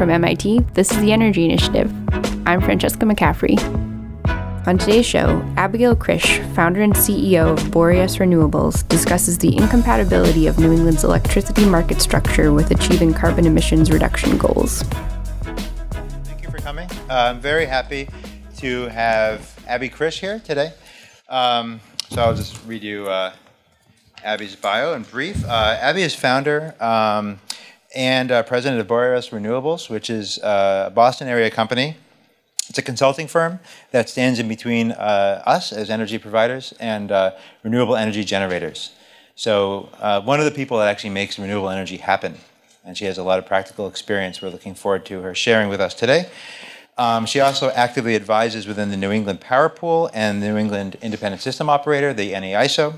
From MIT, this is The Energy Initiative. I'm Francesca McCaffrey. On today's show, Abigail Krich, founder and CEO of Boreas Renewables, discusses the incompatibility of New England's electricity market structure with achieving carbon emissions reduction goals. Thank you for coming. I'm very happy to have Abby Krich here today. So I'll just read you Abby's bio in brief. Abby is founder and president of Boreas Renewables, which is a Boston area company. It's a consulting firm that stands in between us as energy providers and renewable energy generators. So one of the people that actually makes renewable energy happen. And she has a lot of practical experience we're looking forward to her sharing with us today. She also actively advises within the New England Power Pool and the New England Independent System Operator, the NEISO,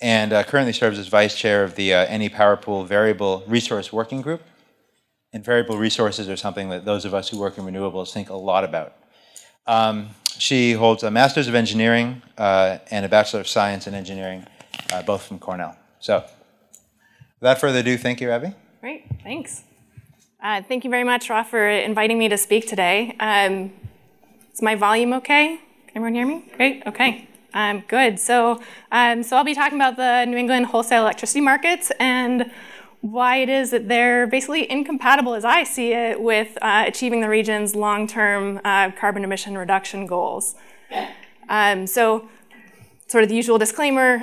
and currently serves as vice chair of the NE Power Pool Variable Resource Working Group. And variable resources are something that those of us who work in renewables think a lot about. She holds a Master's of Engineering and a Bachelor of Science in Engineering, both from Cornell. So without further ado, thank you, Abby. Great, thanks. Thank you very much, Rob, for inviting me to speak today. Is my volume okay? Can everyone hear me? Great, okay. Good. So I'll be talking about the New England wholesale electricity markets and why it is that they're basically incompatible, as I see it, with achieving the region's long-term carbon emission reduction goals. So sort of the usual disclaimer,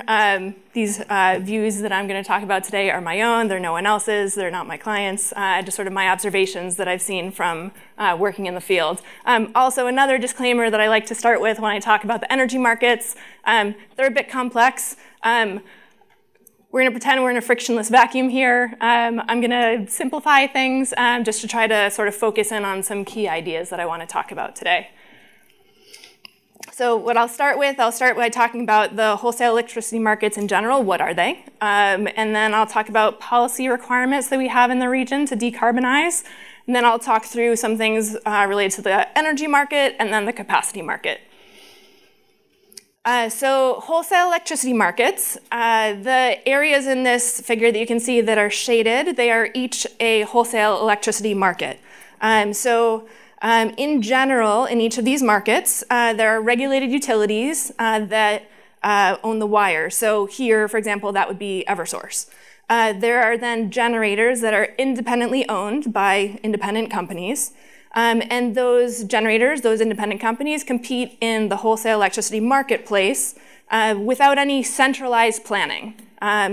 these views that I'm going to talk about today are my own. They're no one else's. They're not my clients. Just sort of my observations that I've seen from working in the field. Also, another disclaimer that I like to start with when I talk about the energy markets, they're a bit complex. We're going to pretend we're in a frictionless vacuum here. I'm going to simplify things just to try to sort of focus in on some key ideas that I want to talk about today. So what I'll start by talking about the wholesale electricity markets in general. What are they? And then I'll talk about policy requirements that we have in the region to decarbonize. And then I'll talk through some things related to the energy market and then the capacity market. So wholesale electricity markets, the areas in this figure that you can see that are shaded, they are each a wholesale electricity market. In general, in each of these markets, there are regulated utilities that own the wire. So here, for example, that would be Eversource. There are then generators that are independently owned by independent companies. And those generators, those independent companies, compete in the wholesale electricity marketplace without any centralized planning.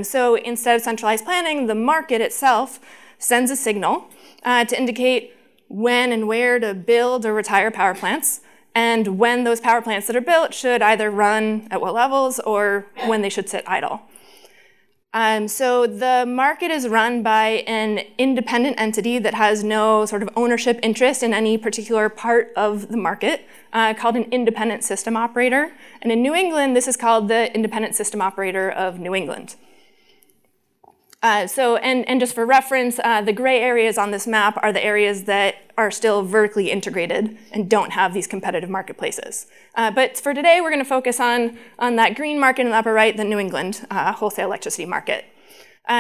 So instead of centralized planning, the market itself sends a signal to indicate when and where to build or retire power plants, and when those power plants that are built should either run at what levels or when they should sit idle. So the market is run by an independent entity that has no sort of ownership interest in any particular part of the market, called an independent system operator. And in New England, this is called the Independent System Operator of New England. So just for reference, the gray areas on this map are the areas that are still vertically integrated and don't have these competitive marketplaces. But for today, we're going to focus on that green market in the upper right, the New England wholesale electricity market.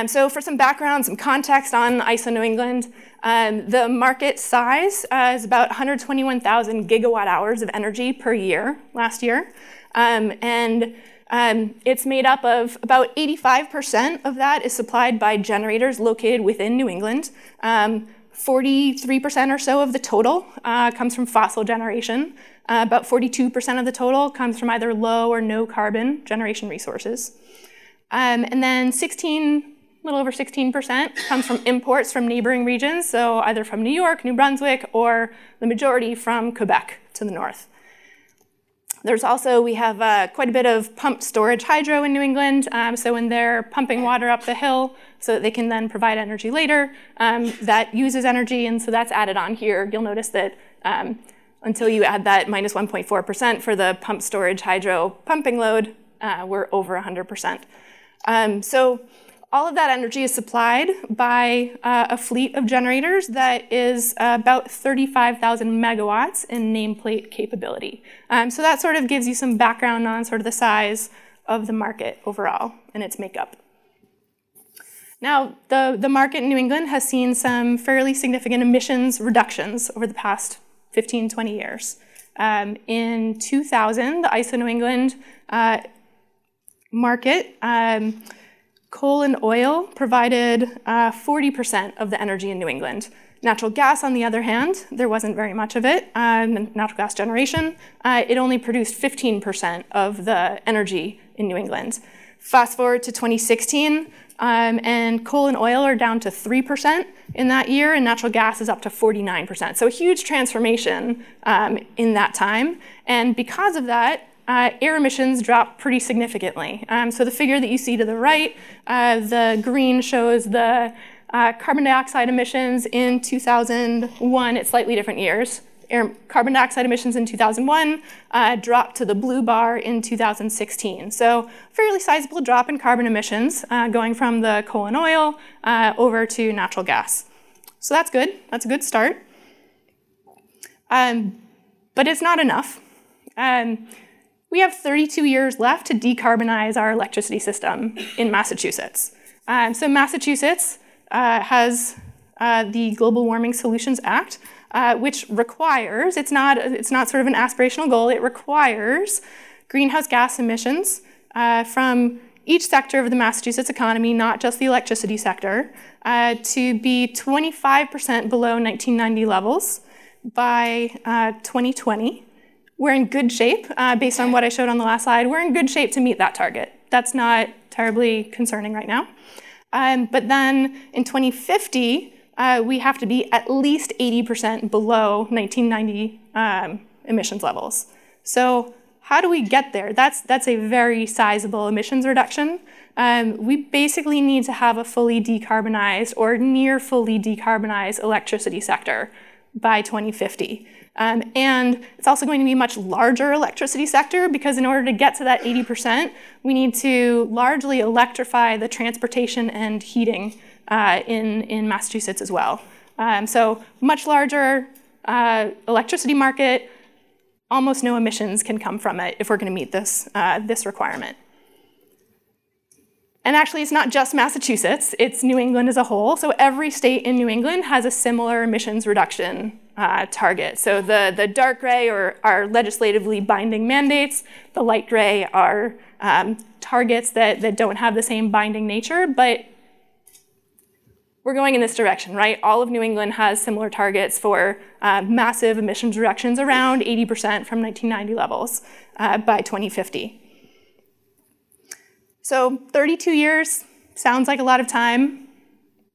So for some background, some context on ISO New England, the market size is about 121,000 gigawatt hours of energy per year last year. It's made up of about 85% of that is supplied by generators located within New England. 43% or so of the total comes from fossil generation. About 42% of the total comes from either low or no carbon generation resources. And then a little over 16% comes from imports from neighboring regions, so either from New York, New Brunswick, or the majority from Quebec to the north. There's also, we have quite a bit of pumped storage hydro in New England. So when they're pumping water up the hill so that they can then provide energy later, that uses energy, and so that's added on here. You'll notice that until you add that minus 1.4% for the pumped storage hydro pumping load, we're over 100%. So all of that energy is supplied by a fleet of generators that is about 35,000 megawatts in nameplate capability. So that sort of gives you some background on sort of the size of the market overall and its makeup. Now, the market in New England has seen some fairly significant emissions reductions over the past 15, 20 years. In 2000, the ISO New England market, coal and oil provided 40% of the energy in New England. Natural gas, on the other hand, there wasn't very much of it. Natural gas generation, it only produced 15% of the energy in New England. Fast forward to 2016, and coal and oil are down to 3% in that year, and natural gas is up to 49%. So a huge transformation in that time. And because of that, air emissions dropped pretty significantly. So the figure that you see to the right, the green shows the carbon dioxide emissions in 2001 at slightly different years. Carbon dioxide emissions in 2001 dropped to the blue bar in 2016. So fairly sizable drop in carbon emissions going from the coal and oil over to natural gas. So that's good. That's a good start. But it's not enough. We have 32 years left to decarbonize our electricity system in Massachusetts. So Massachusetts has the Global Warming Solutions Act, which requires, it's not sort of an aspirational goal, it requires greenhouse gas emissions from each sector of the Massachusetts economy, not just the electricity sector, to be 25% below 1990 levels by 2020. We're in good shape, based on what I showed on the last slide, we're in good shape to meet that target. That's not terribly concerning right now. But then in 2050, we have to be at least 80% below 1990 emissions levels. So how do we get there? That's a very sizable emissions reduction. We basically need to have a fully decarbonized or near fully decarbonized electricity sector by 2050. And it's also going to be a much larger electricity sector because in order to get to that 80%, we need to largely electrify the transportation and heating in Massachusetts as well. So much larger electricity market, almost no emissions can come from it if we're going to meet this, this requirement. And actually, it's not just Massachusetts, it's New England as a whole. So every state in New England has a similar emissions reduction target. So the dark gray are legislatively binding mandates, the light gray are targets that don't have the same binding nature, but we're going in this direction, right? All of New England has similar targets for massive emissions reductions around 80% from 1990 levels by 2050. So 32 years sounds like a lot of time,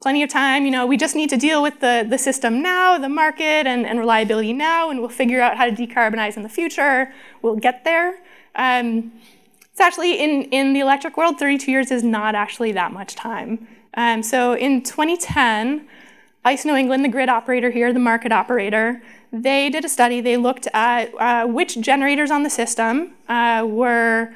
plenty of time. You know, we just need to deal with the system now, the market and reliability now, and we'll figure out how to decarbonize in the future. We'll get there. It's actually, in the electric world, 32 years is not actually that much time. So in 2010, ISO New England, the grid operator here, the market operator, they did a study. They looked at which generators on the system were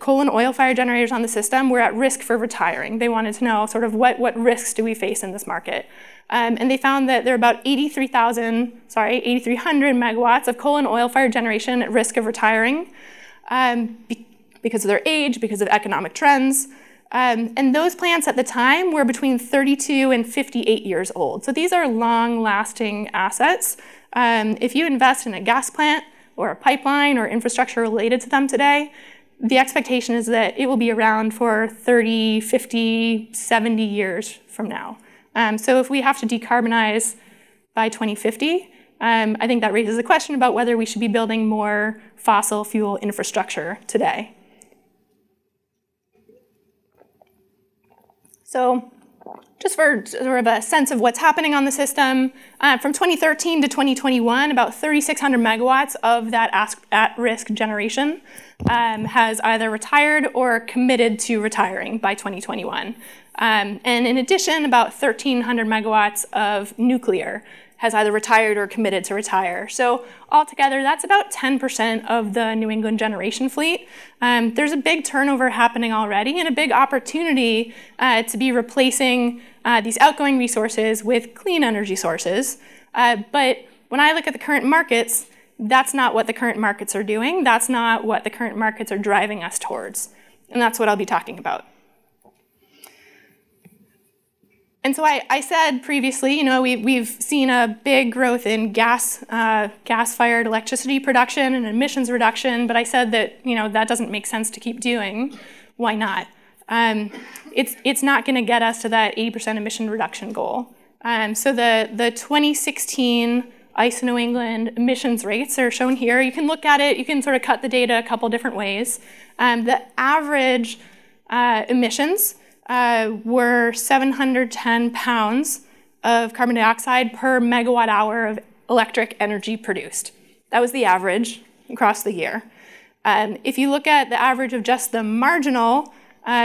coal and oil-fired generators on the system were at risk for retiring. They wanted to know sort of what risks do we face in this market. And they found that there are about 8,300 megawatts of coal and oil-fired generation at risk of retiring because of their age, because of economic trends. And those plants at the time were between 32 and 58 years old. So these are long-lasting assets. If you invest in a gas plant or a pipeline or infrastructure related to them today, the expectation is that it will be around for 30, 50, 70 years from now. So if we have to decarbonize by 2050, I think that raises a question about whether we should be building more fossil fuel infrastructure today. So just for sort of a sense of what's happening on the system, from 2013 to 2021, about 3,600 megawatts of that at-risk generation has either retired or committed to retiring by 2021. And in addition, about 1,300 megawatts of nuclear has either retired or committed to retire. So altogether, that's about 10% of the New England generation fleet. There's a big turnover happening already and a big opportunity to be replacing these outgoing resources with clean energy sources. But when I look at the current markets, that's not what the current markets are doing. That's not what the current markets are driving us towards. And that's what I'll be talking about. And so I said previously, you know, we've seen a big growth in gas-fired electricity production and emissions reduction, but I said that, you know, that doesn't make sense to keep doing. Why not? It's not going to get us to that 80% emission reduction goal. So the 2016 ISO New England emissions rates are shown here. You can look at it. You can sort of cut the data a couple different ways. The average emissions were 710 pounds of carbon dioxide per megawatt hour of electric energy produced. That was the average across the year. If you look at the average of just the marginal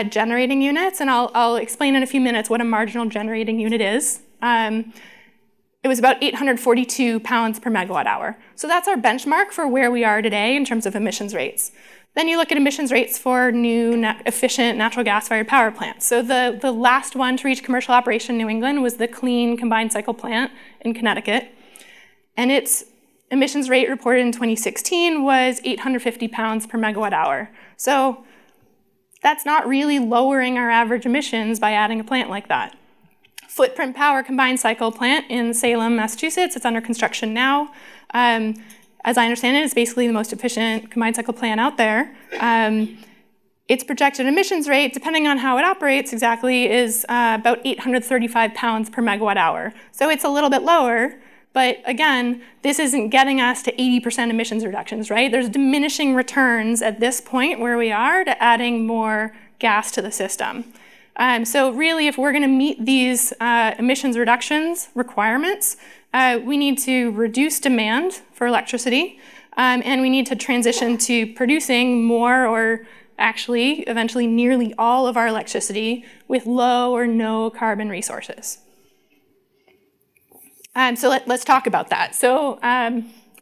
generating units, and I'll explain in a few minutes what a marginal generating unit is, it was about 842 pounds per megawatt hour. So that's our benchmark for where we are today in terms of emissions rates. Then you look at emissions rates for new efficient natural gas-fired power plants. So the last one to reach commercial operation in New England was the Clean Combined Cycle Plant in Connecticut. And its emissions rate reported in 2016 was 850 pounds per megawatt hour. So that's not really lowering our average emissions by adding a plant like that. Footprint Power Combined Cycle Plant in Salem, Massachusetts. It's under construction now. As I understand it, it's basically the most efficient combined cycle plant out there. Its projected emissions rate, depending on how it operates exactly, is about 835 pounds per megawatt hour. So it's a little bit lower, but again, this isn't getting us to 80% emissions reductions, right? There's diminishing returns at this point where we are to adding more gas to the system. So really, if we're going to meet these emissions reductions requirements, we need to reduce demand for electricity, and we need to transition to producing more or actually eventually nearly all of our electricity with low or no carbon resources. So let's talk about that. So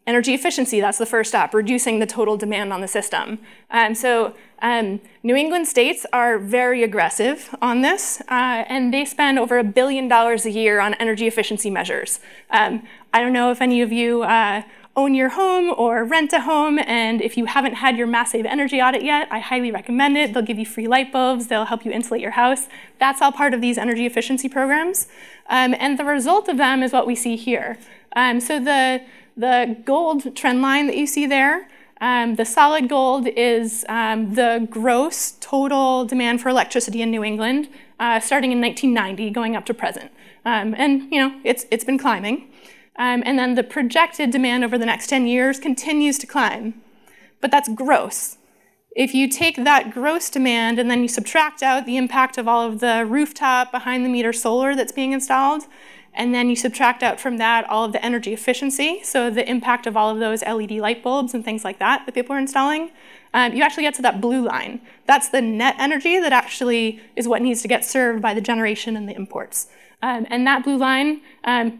energy efficiency, that's the first step, reducing the total demand on the system. New England states are very aggressive on this, and they spend over $1 billion a year on energy efficiency measures. I don't know if any of you own your home or rent a home, and if you haven't had your Mass Save Energy audit yet, I highly recommend it. They'll give you free light bulbs, they'll help you insulate your house. That's all part of these energy efficiency programs. And the result of them is what we see here. So the gold trend line that you see there, the solid gold is the gross total demand for electricity in New England, starting in 1990, going up to present. And you know, it's been climbing. And then the projected demand over the next 10 years continues to climb. But that's gross. If you take that gross demand and then you subtract out the impact of all of the rooftop behind-the-meter solar that's being installed, and then you subtract out from that all of the energy efficiency, so the impact of all of those LED light bulbs and things like that that people are installing, you actually get to that blue line. That's the net energy that actually is what needs to get served by the generation and the imports. And that blue line,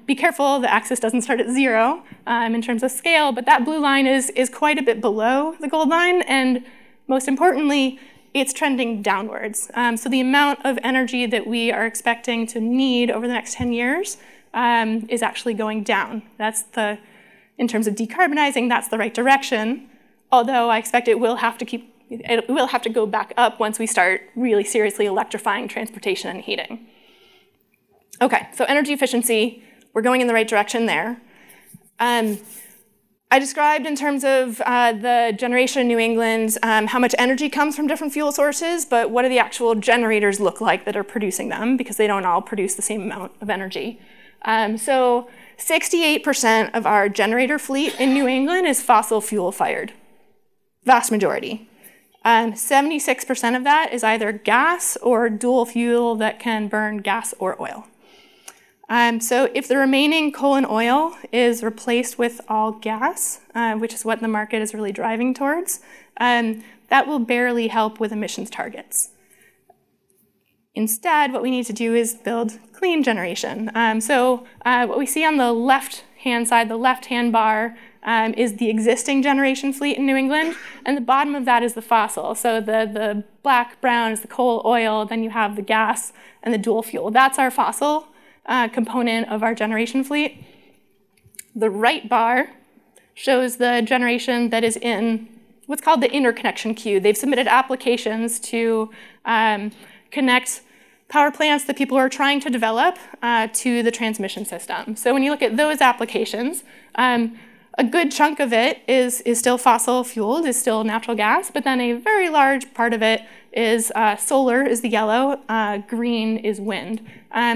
be careful, the axis doesn't start at zero in terms of scale, but that blue line is quite a bit below the gold line, and most importantly, it's trending downwards. So the amount of energy that we are expecting to need over the next 10 years is actually going down. That's the, in terms of decarbonizing, that's the right direction, although I expect it will have to go back up once we start really seriously electrifying transportation and heating. Okay, so energy efficiency, we're going in the right direction there. I described in terms of the generation in New England how much energy comes from different fuel sources, but what do the actual generators look like that are producing them, because they don't all produce the same amount of energy. So 68% of our generator fleet in New England is fossil fuel fired, vast majority. 76% of that is either gas or dual fuel that can burn gas or oil. So if the remaining coal and oil is replaced with all gas, which is what the market is really driving towards, that will barely help with emissions targets. Instead, what we need to do is build clean generation. What we see on the left-hand side, the left-hand bar, is the existing generation fleet in New England, and the bottom of that is the fossil. So the black, brown is the coal, oil, then you have the gas and the dual fuel. That's our fossil component of our generation fleet. The right bar shows the generation that is in what's called the interconnection queue. They've submitted applications to connect power plants that people are trying to develop to the transmission system. So when you look at those applications, a good chunk of it is still fossil fueled, is still natural gas, but then a very large part of it is solar is the yellow, green is wind.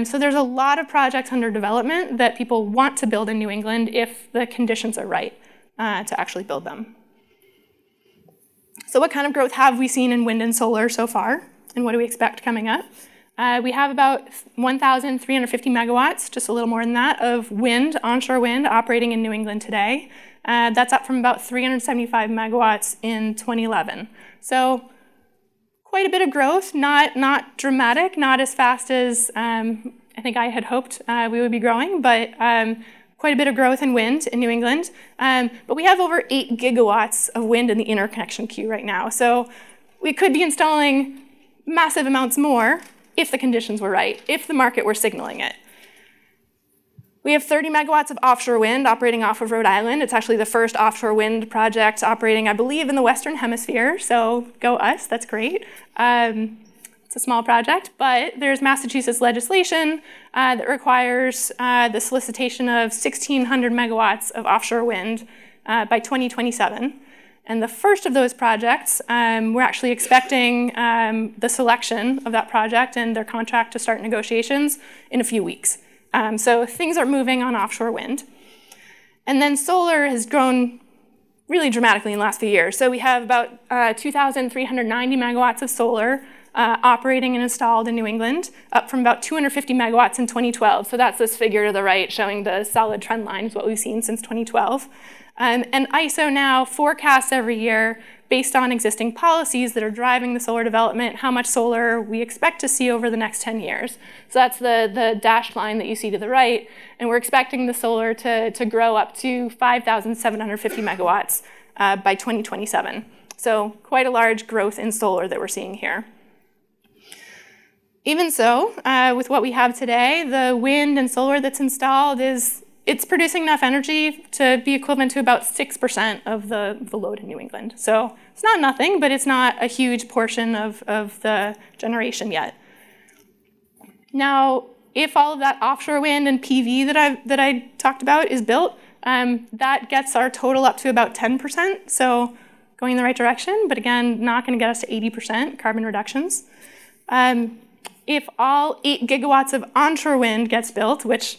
So there's a lot of projects under development that people want to build in New England if the conditions are right to actually build them. So what kind of growth have we seen in wind and solar so far, and what do we expect coming up? We have about 1,350 megawatts, just a little more than that, of wind, onshore wind, operating in New England today. That's up from about 375 megawatts in 2011. So quite a bit of growth, not dramatic, not as fast as I think I had hoped we would be growing, but quite a bit of growth in wind in New England. But we have over 8 gigawatts of wind in the interconnection queue right now. So we could be installing massive amounts more, if the conditions were right, if the market were signaling it. We have 30 megawatts of offshore wind operating off of Rhode Island. It's actually the first offshore wind project operating, I believe, in the Western Hemisphere, so go us, that's great. It's a small project, but there's Massachusetts legislation that requires the solicitation of 1,600 megawatts of offshore wind by 2027. And the first of those projects, we're actually expecting the selection of that project and their contract to start negotiations in a few weeks. So things are moving on offshore wind. And then solar has grown really dramatically in the last few years. So we have about 2,390 megawatts of solar operating and installed in New England, up from about 250 megawatts in 2012. So that's this figure to the right showing the solid trend line is what we've seen since 2012. And ISO now forecasts every year, based on existing policies that are driving the solar development, how much solar we expect to see over the next 10 years. So that's the dashed line that you see to the right. And we're expecting the solar to grow up to 5,750 megawatts by 2027. So quite a large growth in solar that we're seeing here. Even so, with what we have today, the wind and solar that's installed is it's producing enough energy to be equivalent to about 6% of the load in New England. So it's not nothing, but it's not a huge portion of the generation yet. Now, if all of that offshore wind and PV that I talked about is built, that gets our total up to about 10%. So going in the right direction, but again, not going to get us to 80% carbon reductions. If all 8 gigawatts of onshore wind gets built, which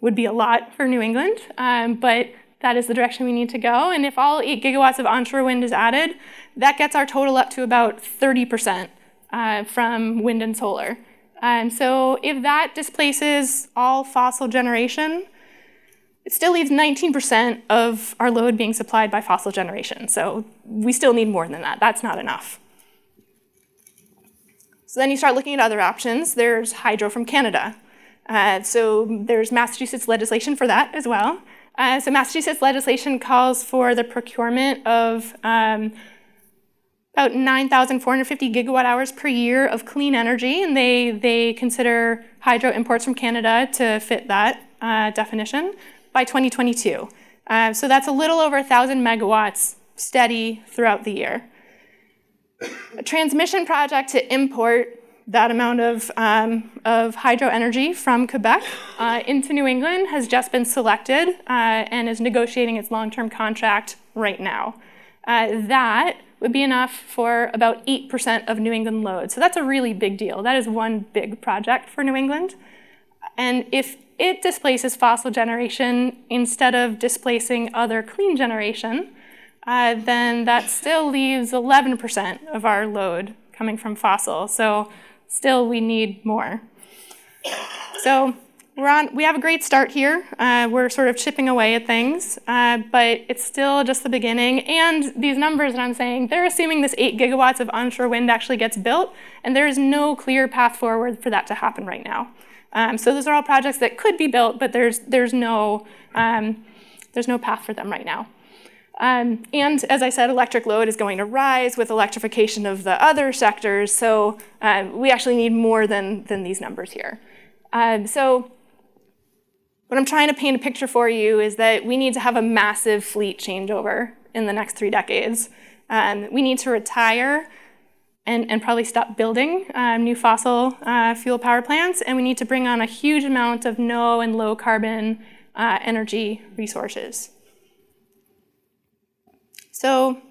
would be a lot for New England, but that is the direction we need to go. And if all 8 gigawatts of onshore wind is added, that gets our total up to about 30% from wind and solar. So if that displaces all fossil generation, it still leaves 19% of our load being supplied by fossil generation. So we still need more than that. That's not enough. So then you start looking at other options. There's hydro from Canada. So there's Massachusetts legislation for that as well. So Massachusetts legislation calls for the procurement of about 9,450 gigawatt hours per year of clean energy, and they consider hydro imports from Canada to fit that definition by 2022. So that's a little over 1,000 megawatts steady throughout the year. A transmission project to import that amount of hydro energy from Quebec into New England has just been selected and is negotiating its long-term contract right now. That would be enough for about 8% of New England load. So that's a really big deal. That is one big project for New England. And if it displaces fossil generation instead of displacing other clean generation, then that still leaves 11% of our load coming from fossil. So still, we need more. So we have a great start here. We're sort of chipping away at things, but it's still just the beginning. And these numbers that I'm saying, they're assuming this 8 gigawatts of onshore wind actually gets built, and there is no clear path forward for that to happen right now. So those are all projects that could be built, but there's no path for them right now. And as I said, electric load is going to rise with electrification of the other sectors, so we actually need more than these numbers here. So what I'm trying to paint a picture for you is that we need to have a massive fleet changeover in the next 3 decades. We need to retire and probably stop building new fossil fuel power plants, and we need to bring on a huge amount of no and low carbon energy resources. So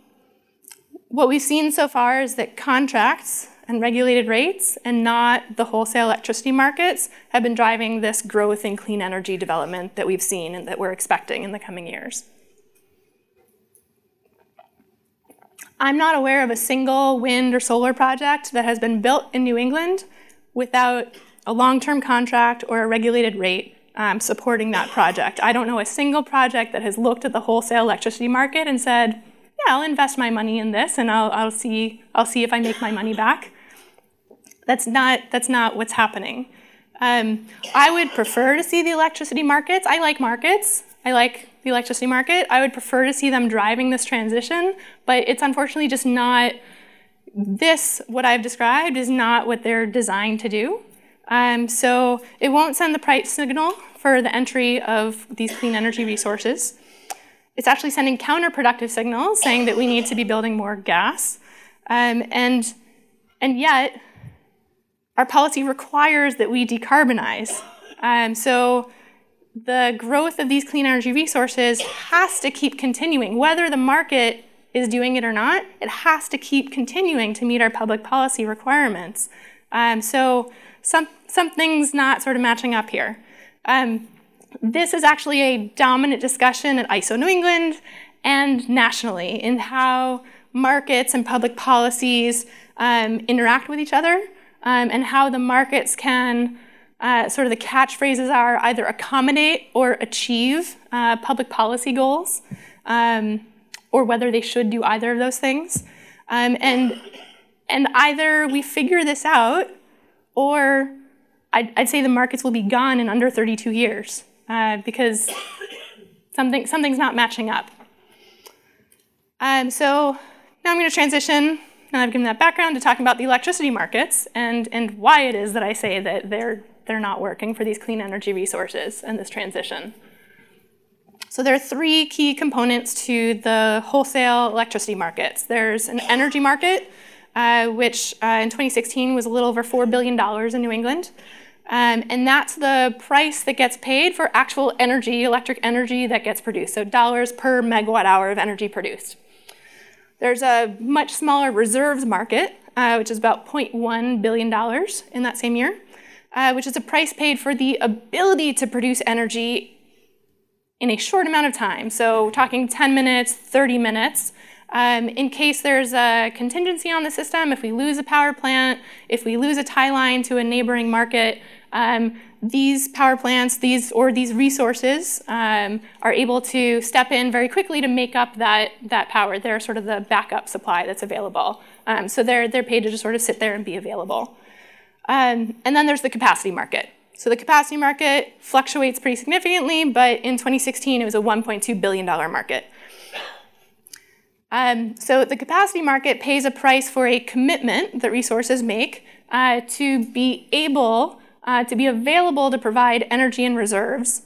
what we've seen so far is that contracts and regulated rates and not the wholesale electricity markets have been driving this growth in clean energy development that we've seen and that we're expecting in the coming years. I'm not aware of a single wind or solar project that has been built in New England without a long-term contract or a regulated rate supporting that project. I don't know a single project that has looked at the wholesale electricity market and said, yeah, I'll invest my money in this and I'll see if I make my money back. That's not what's happening. I would prefer to see the electricity markets. I like markets. I like the electricity market. I would prefer to see them driving this transition, but it's unfortunately just not this, what I've described, is not what they're designed to do. So it won't send the price signal for the entry of these clean energy resources. It's actually sending counterproductive signals saying that we need to be building more gas. And yet, our policy requires that we decarbonize. So the growth of these clean energy resources has to keep continuing. Whether the market is doing it or not, it has to keep continuing to meet our public policy requirements. So something's not sort of matching up here. This is actually a dominant discussion at ISO New England and nationally in how markets and public policies interact with each other and how the markets can, sort of the catchphrases are either accommodate or achieve public policy goals, or whether they should do either of those things. And either we figure this out, or I'd say the markets will be gone in under 32 years. Because something's not matching up. So now I'm going to transition, now I've given that background, to talking about the electricity markets and why it is that I say that they're not working for these clean energy resources and this transition. So there are three key components to the wholesale electricity markets. There's an energy market, which in 2016 was a little over $4 billion in New England. And that's the price that gets paid for actual energy, electric energy that gets produced, so dollars per megawatt hour of energy produced. There's a much smaller reserves market, which is about $0.1 billion in that same year, which is a price paid for the ability to produce energy in a short amount of time, so we're talking 10 minutes, 30 minutes. In case there's a contingency on the system, if we lose a power plant, if we lose a tie line to a neighboring market, these power plants, these resources are able to step in very quickly to make up that power. They're sort of the backup supply that's available. So they're paid to just sort of sit there and be available. And then there's the capacity market. So the capacity market fluctuates pretty significantly, but in 2016 it was a $1.2 billion market. So the capacity market pays a price for a commitment that resources make to be able, to be available to provide energy and reserves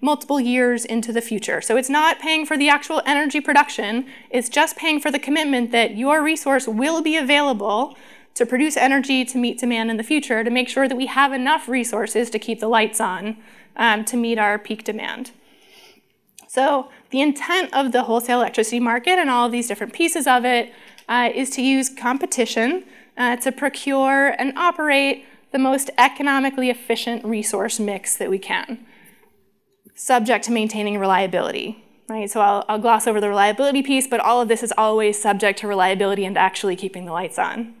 multiple years into the future. So it's not paying for the actual energy production, it's just paying for the commitment that your resource will be available to produce energy to meet demand in the future, to make sure that we have enough resources to keep the lights on to meet our peak demand. So the intent of the wholesale electricity market and all of these different pieces of it is to use competition to procure and operate the most economically efficient resource mix that we can, subject to maintaining reliability, right? So I'll gloss over the reliability piece, but all of this is always subject to reliability and actually keeping the lights on.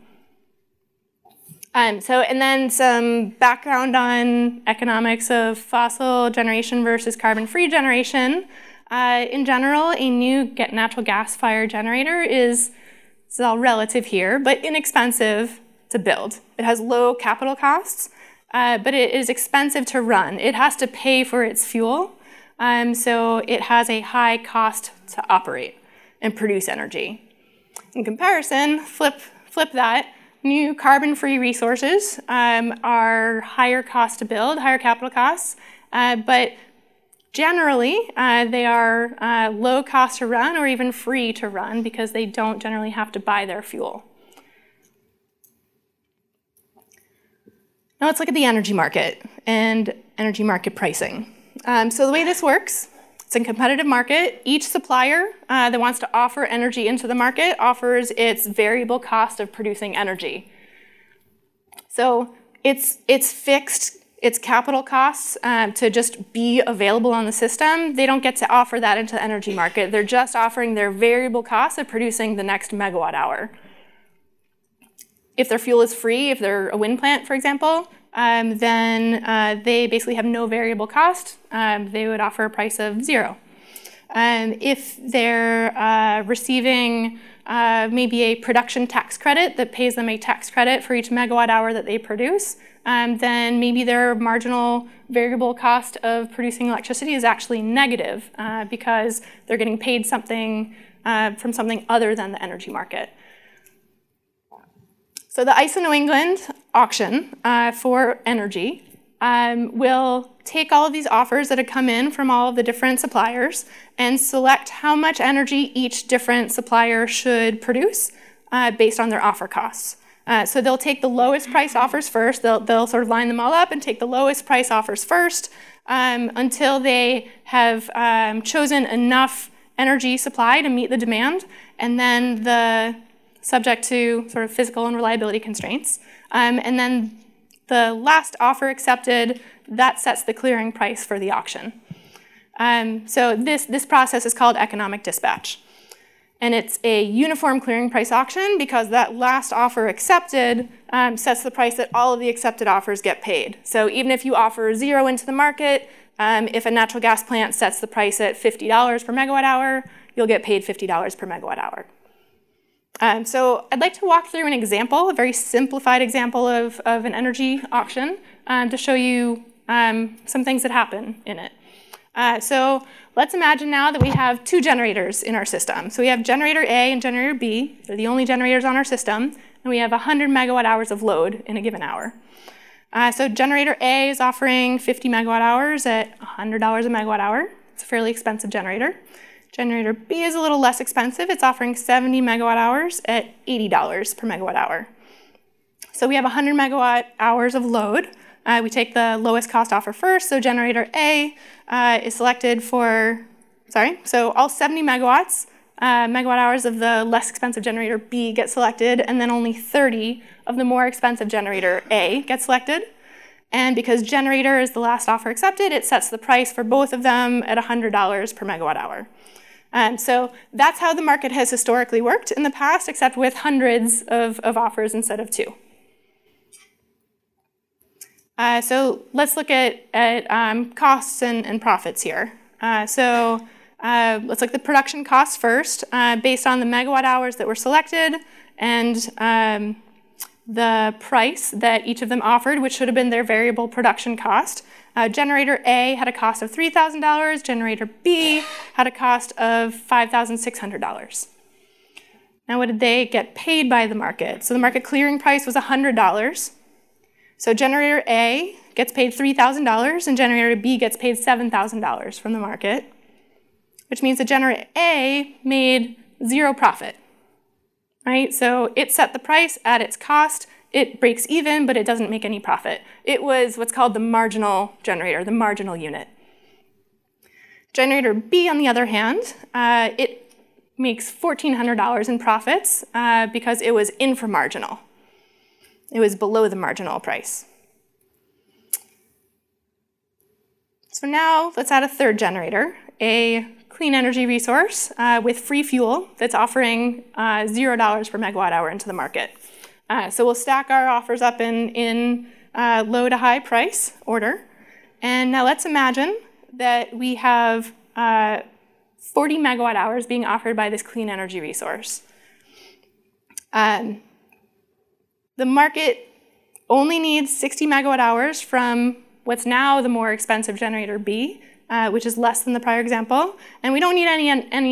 And then some background on economics of fossil generation versus carbon-free generation. In general, a new natural gas-fired generator is, this is all relative here, but inexpensive to build. It has low capital costs, but it is expensive to run. It has to pay for its fuel, so it has a high cost to operate and produce energy. In comparison, flip that. New carbon-free resources are higher cost to build, higher capital costs, but generally they are low cost to run or even free to run because they don't generally have to buy their fuel. Now let's look at the energy market and energy market pricing. So the way this works, it's a competitive market. Each supplier that wants to offer energy into the market offers its variable cost of producing energy. So it's fixed, its capital costs to just be available on the system. They don't get to offer that into the energy market. They're just offering their variable costs of producing the next megawatt hour. If their fuel is free, if they're a wind plant, for example, then they basically have no variable cost. They would offer a price of zero. If they're receiving maybe a production tax credit that pays them a tax credit for each megawatt hour that they produce, then maybe their marginal variable cost of producing electricity is actually negative because they're getting paid something from something other than the energy market. So the ISO New England auction for energy will take all of these offers that have come in from all of the different suppliers and select how much energy each different supplier should produce based on their offer costs. So they'll take the lowest price offers first. They'll sort of line them all up and take the lowest price offers first until they have chosen enough energy supply to meet the demand, and then subject to sort of physical and reliability constraints. And then the last offer accepted, that sets the clearing price for the auction. So this process is called economic dispatch. And it's a uniform clearing price auction because that last offer accepted sets the price that all of the accepted offers get paid. So even if you offer zero into the market, if a natural gas plant sets the price at $50 per megawatt hour, you'll get paid $50 per megawatt hour. So I'd like to walk through an example, a very simplified example of an energy auction to show you some things that happen in it. So let's imagine now that we have two generators in our system. So we have generator A and generator B. They're the only generators on our system, and we have 100 megawatt hours of load in a given hour. So generator A is offering 50 megawatt hours at $100 a megawatt hour. It's a fairly expensive generator. Generator B is a little less expensive. It's offering 70 megawatt hours at $80 per megawatt hour. So we have 100 megawatt hours of load. We take the lowest cost offer first. So generator A is selected for, so all 70 megawatts, megawatt hours of the less expensive generator B get selected, and then only 30 of the more expensive generator A get selected. And because generator is the last offer accepted, it sets the price for both of them at $100 per megawatt hour. So that's how the market has historically worked in the past, except with hundreds of offers instead of two. So let's look at costs and profits here. So let's look at the production costs first, based on the megawatt hours that were selected and the price that each of them offered, which should have been their variable production cost. Generator A had a cost of $3,000. Generator B had a cost of $5,600. Now, what did they get paid by the market? So the market clearing price was $100. So generator A gets paid $3,000, and generator B gets paid $7,000 from the market, which means that generator A made zero profit. Right? So it set the price at its cost. It breaks even, but it doesn't make any profit. It was what's called the marginal generator, the marginal unit. Generator B, on the other hand, it makes $1,400 in profits because it was inframarginal. It was below the marginal price. So now let's add a third generator, a clean energy resource with free fuel that's offering $0 per megawatt hour into the market. So we'll stack our offers up in low to high price order. And now let's imagine that we have 40 megawatt hours being offered by this clean energy resource. The market only needs 60 megawatt hours from what's now the more expensive generator B, which is less than the prior example, and we don't need any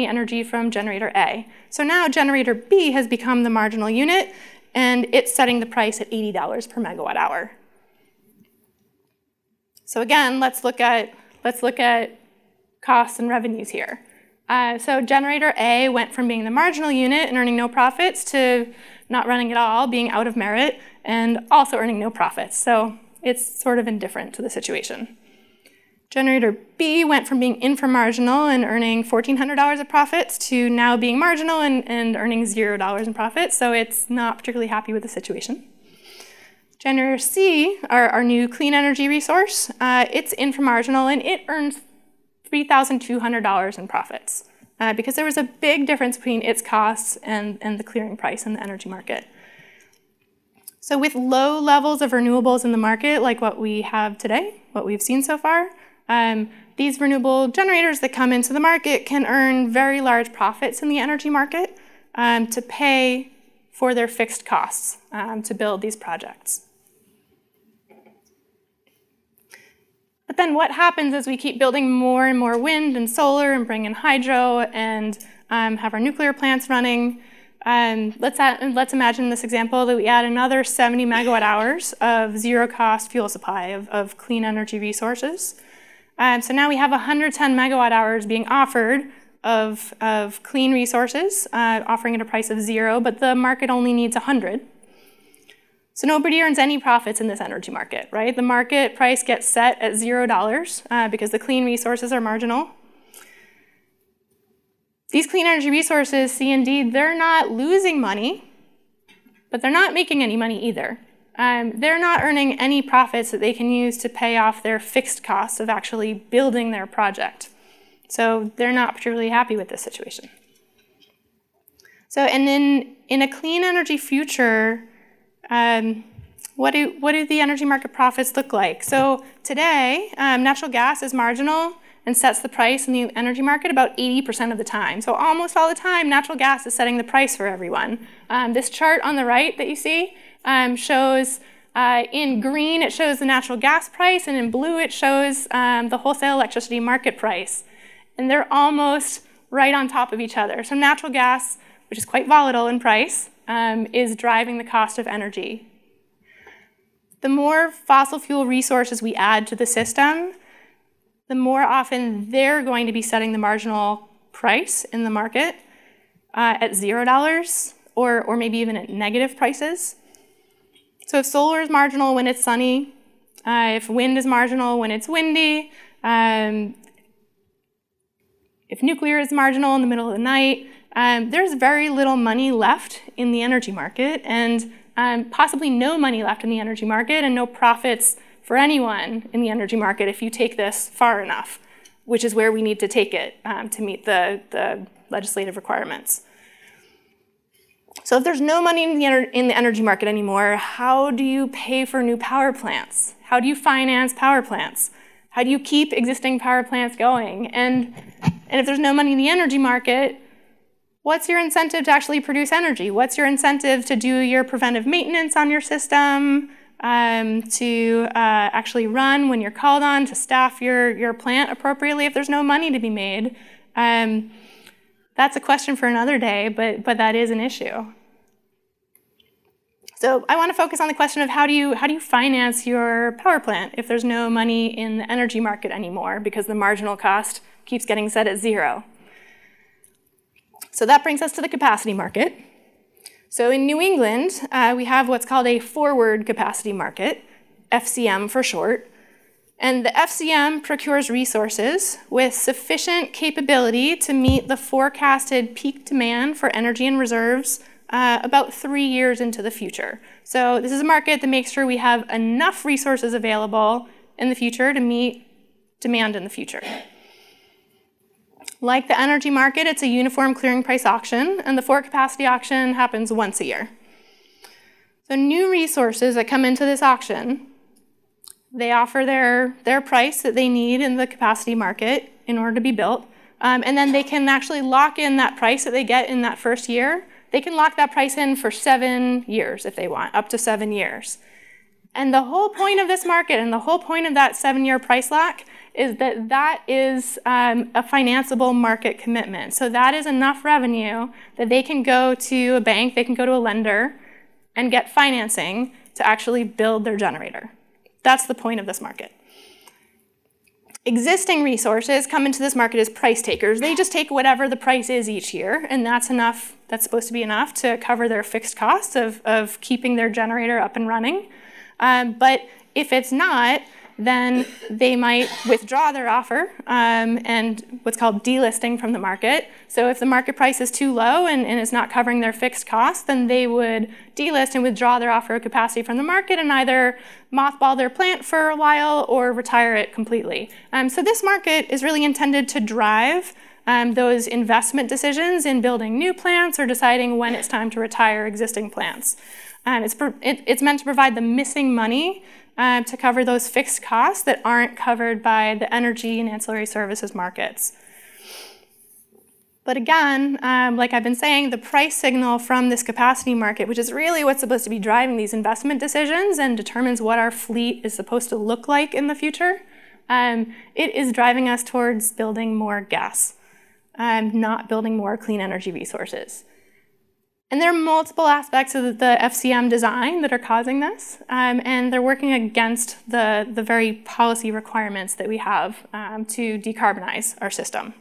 energy from generator A. So now generator B has become the marginal unit, and it's setting the price at $80 per megawatt hour. So again, let's look at costs and revenues here. So generator A went from being the marginal unit and earning no profits to not running at all, being out of merit, and also earning no profits. So It's sort of indifferent to the situation. Generator B went from being inframarginal and earning $1,400 of profits to now being marginal and earning $0 in profits, so it's not particularly happy with the situation. Generator C, our new clean energy resource, it's inframarginal and it earns $3,200 in profits because there was a big difference between its costs and the clearing price in the energy market. So with low levels of renewables in the market, like what we have today, what we've seen so far, these renewable generators that come into the market can earn very large profits in the energy market to pay for their fixed costs to build these projects. But then what happens as we keep building more and more wind and solar and bring in hydro and have our nuclear plants running? Let's imagine this example that we add another 70 megawatt hours of zero-cost fuel supply of clean energy resources. So now we have 110 megawatt hours being offered of clean resources, offering at a price of $0, but the market only needs 100. So nobody earns any profits in this energy market, right? The market price gets set at $0 because the clean resources are marginal. These clean energy resources, C and D, they're not losing money, but they're not making any money either. They're not earning any profits that they can use to pay off their fixed costs of actually building their project. So they're not particularly happy with this situation. So, and in a clean energy future, what do the energy market profits look like? So today, natural gas is marginal and sets the price in the energy market about 80% of the time. So almost all the time, natural gas is setting the price for everyone. This chart on the right that you see shows, in green it shows the natural gas price, and in blue it shows the wholesale electricity market price. And they're almost right on top of each other. So natural gas, which is quite volatile in price, is driving the cost of energy. The more fossil fuel resources we add to the system, the more often they're going to be setting the marginal price in the market at $0 or maybe even at negative prices. So if solar is marginal when it's sunny, if wind is marginal when it's windy, if nuclear is marginal in the middle of the night, there's very little money left in the energy market, and possibly no money left in the energy market and no profits for anyone in the energy market if you take this far enough, which is where we need to take it to meet the legislative requirements. So if there's no money in the energy market anymore, how do you pay for new power plants? How do you finance power plants? How do you keep existing power plants going? And if there's no money in the energy market, what's your incentive to actually produce energy? What's your incentive to do your preventive maintenance on your system? To actually run when you're called on, to staff your plant appropriately if there's no money to be made? That's a question for another day, but that is an issue. So I want to focus on the question of how do you finance your power plant if there's no money in the energy market anymore because the marginal cost keeps getting set at $0. So that brings us to the capacity market. So in New England, we have what's called a forward capacity market, FCM for short. And the FCM procures resources with sufficient capability to meet the forecasted peak demand for energy and reserves about 3 years into the future. So this is a market that makes sure we have enough resources available in the future to meet demand in the future. Like the energy market, it's a uniform clearing price auction, and the forward capacity auction happens once a year. So new resources that come into this auction, they offer their price that they need in the capacity market in order to be built, and then they can actually lock in that price that they get in that first year. They can lock that price in for 7 years if they want, up to 7 years. And the whole point of this market and the whole point of that 7-year price lock is that is a financeable market commitment. So that is enough revenue that they can go to a bank, they can go to a lender and get financing to actually build their generator. That's the point of this market. Existing resources come into this market as price takers. They just take whatever the price is each year, and that's enough, that's supposed to be enough to cover their fixed costs of keeping their generator up and running. But If it's not, then they might withdraw their offer and what's called delisting from the market. So if the market price is too low and is not covering their fixed costs, then they would delist and withdraw their offer of capacity from the market and either mothball their plant for a while or retire it completely. So this market is really intended to drive those investment decisions in building new plants or deciding when it's time to retire existing plants. It's meant to provide the missing money to cover those fixed costs that aren't covered by the energy and ancillary services markets. But again, like I've been saying, the price signal from this capacity market, which is really what's supposed to be driving these investment decisions and determines what our fleet is supposed to look like in the future, it is driving us towards building more gas, not building more clean energy resources. And there are multiple aspects of the FCM design that are causing this, and they're working against the very policy requirements that we have to decarbonize our system.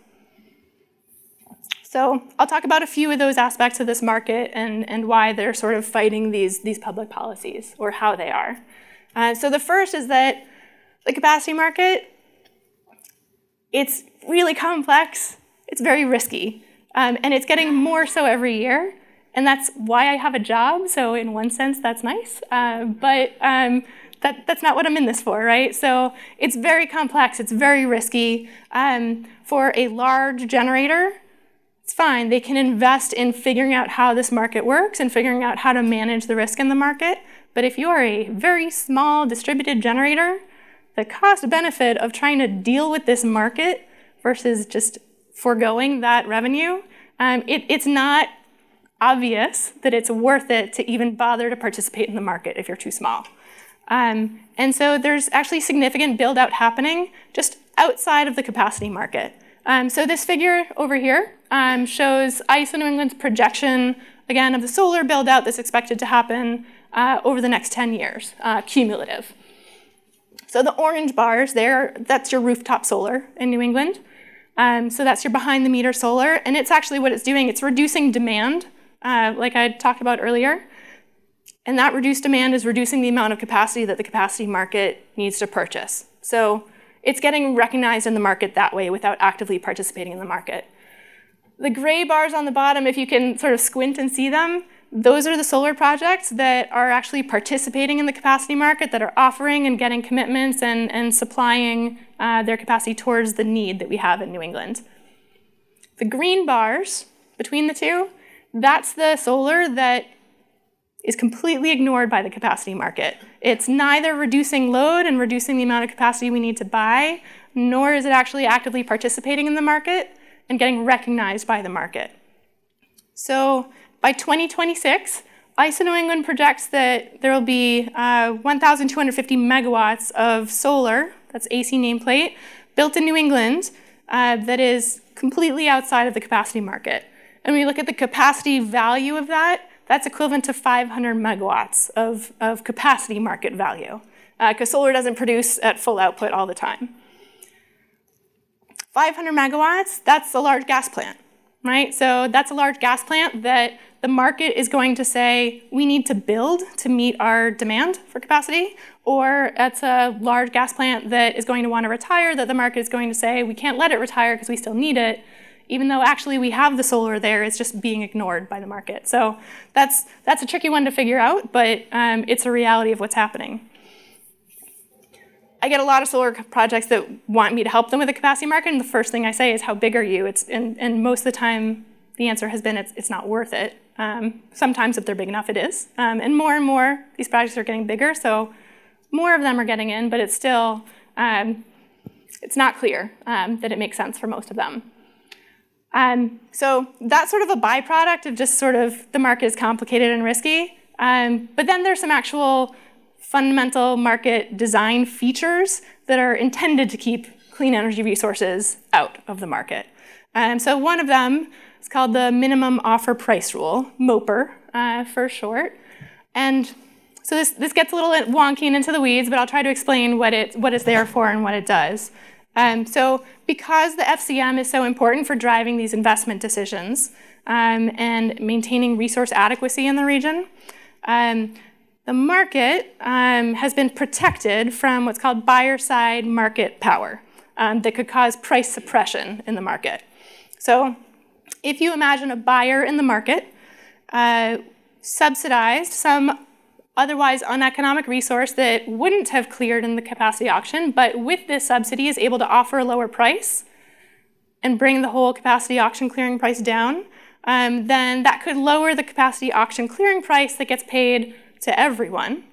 So I'll talk about a few of those aspects of this market and why they're sort of fighting these public policies, or how they are. So the first is that the capacity market, it's really complex, it's very risky, and it's getting more so every year. And that's why I have a job, so in one sense, that's nice. But that's not what I'm in this for, right? So it's very complex, it's very risky. For a large generator, it's fine. They can invest in figuring out how this market works and figuring out how to manage the risk in the market. But if you are a very small distributed generator, the cost benefit of trying to deal with this market versus just foregoing that revenue, it's not obvious that it's worth it to even bother to participate in the market if you're too small. And so there's actually significant build out happening just outside of the capacity market. So this figure over here shows ISO New England's projection, again, of the solar build out that's expected to happen over the next 10 years, cumulative. So the orange bars there, that's your rooftop solar in New England. So that's your behind the meter solar, and it's actually what it's doing, it's reducing demand. Like I talked about earlier. And that reduced demand is reducing the amount of capacity that the capacity market needs to purchase. So it's getting recognized in the market that way without actively participating in the market. The gray bars on the bottom, if you can sort of squint and see them, those are the solar projects that are actually participating in the capacity market, that are offering and getting commitments and supplying their capacity towards the need that we have in New England. The green bars between the two, that's the solar that is completely ignored by the capacity market. It's neither reducing load and reducing the amount of capacity we need to buy, nor is it actually actively participating in the market and getting recognized by the market. So by 2026, ISO New England projects that there will be 1,250 megawatts of solar, that's AC nameplate, built in New England that is completely outside of the capacity market. And we look at the capacity value of that, that's equivalent to 500 megawatts of capacity market value, because solar doesn't produce at full output all the time. 500 megawatts, that's a large gas plant, right? So that's a large gas plant that the market is going to say, we need to build to meet our demand for capacity, or that's a large gas plant that is going to want to retire, that the market is going to say, we can't let it retire because we still need it, even though actually we have the solar there, it's just being ignored by the market. So that's a tricky one to figure out, but it's a reality of what's happening. I get a lot of solar projects that want me to help them with the capacity market, and the first thing I say is, how big are you? And most of the time, the answer has been, it's not worth it. Sometimes if they're big enough, it is. And more, these projects are getting bigger, so more of them are getting in, but it's still, it's not clear that it makes sense for most of them. So that's sort of a byproduct of just sort of the market is complicated and risky. But then there's some actual fundamental market design features that are intended to keep clean energy resources out of the market. So one of them is called the minimum offer price rule, MOPER for short. And so this gets a little wonky and into the weeds, but I'll try to explain what it's there for and what it does. So because the FCM is so important for driving these investment decisions and maintaining resource adequacy in the region, The market has been protected from what's called buyer-side market power that could cause price suppression in the market. So if you imagine a buyer in the market subsidized some otherwise uneconomic resource that wouldn't have cleared in the capacity auction, but with this subsidy is able to offer a lower price and bring the whole capacity auction clearing price down, then that could lower the capacity auction clearing price that gets paid to everyone.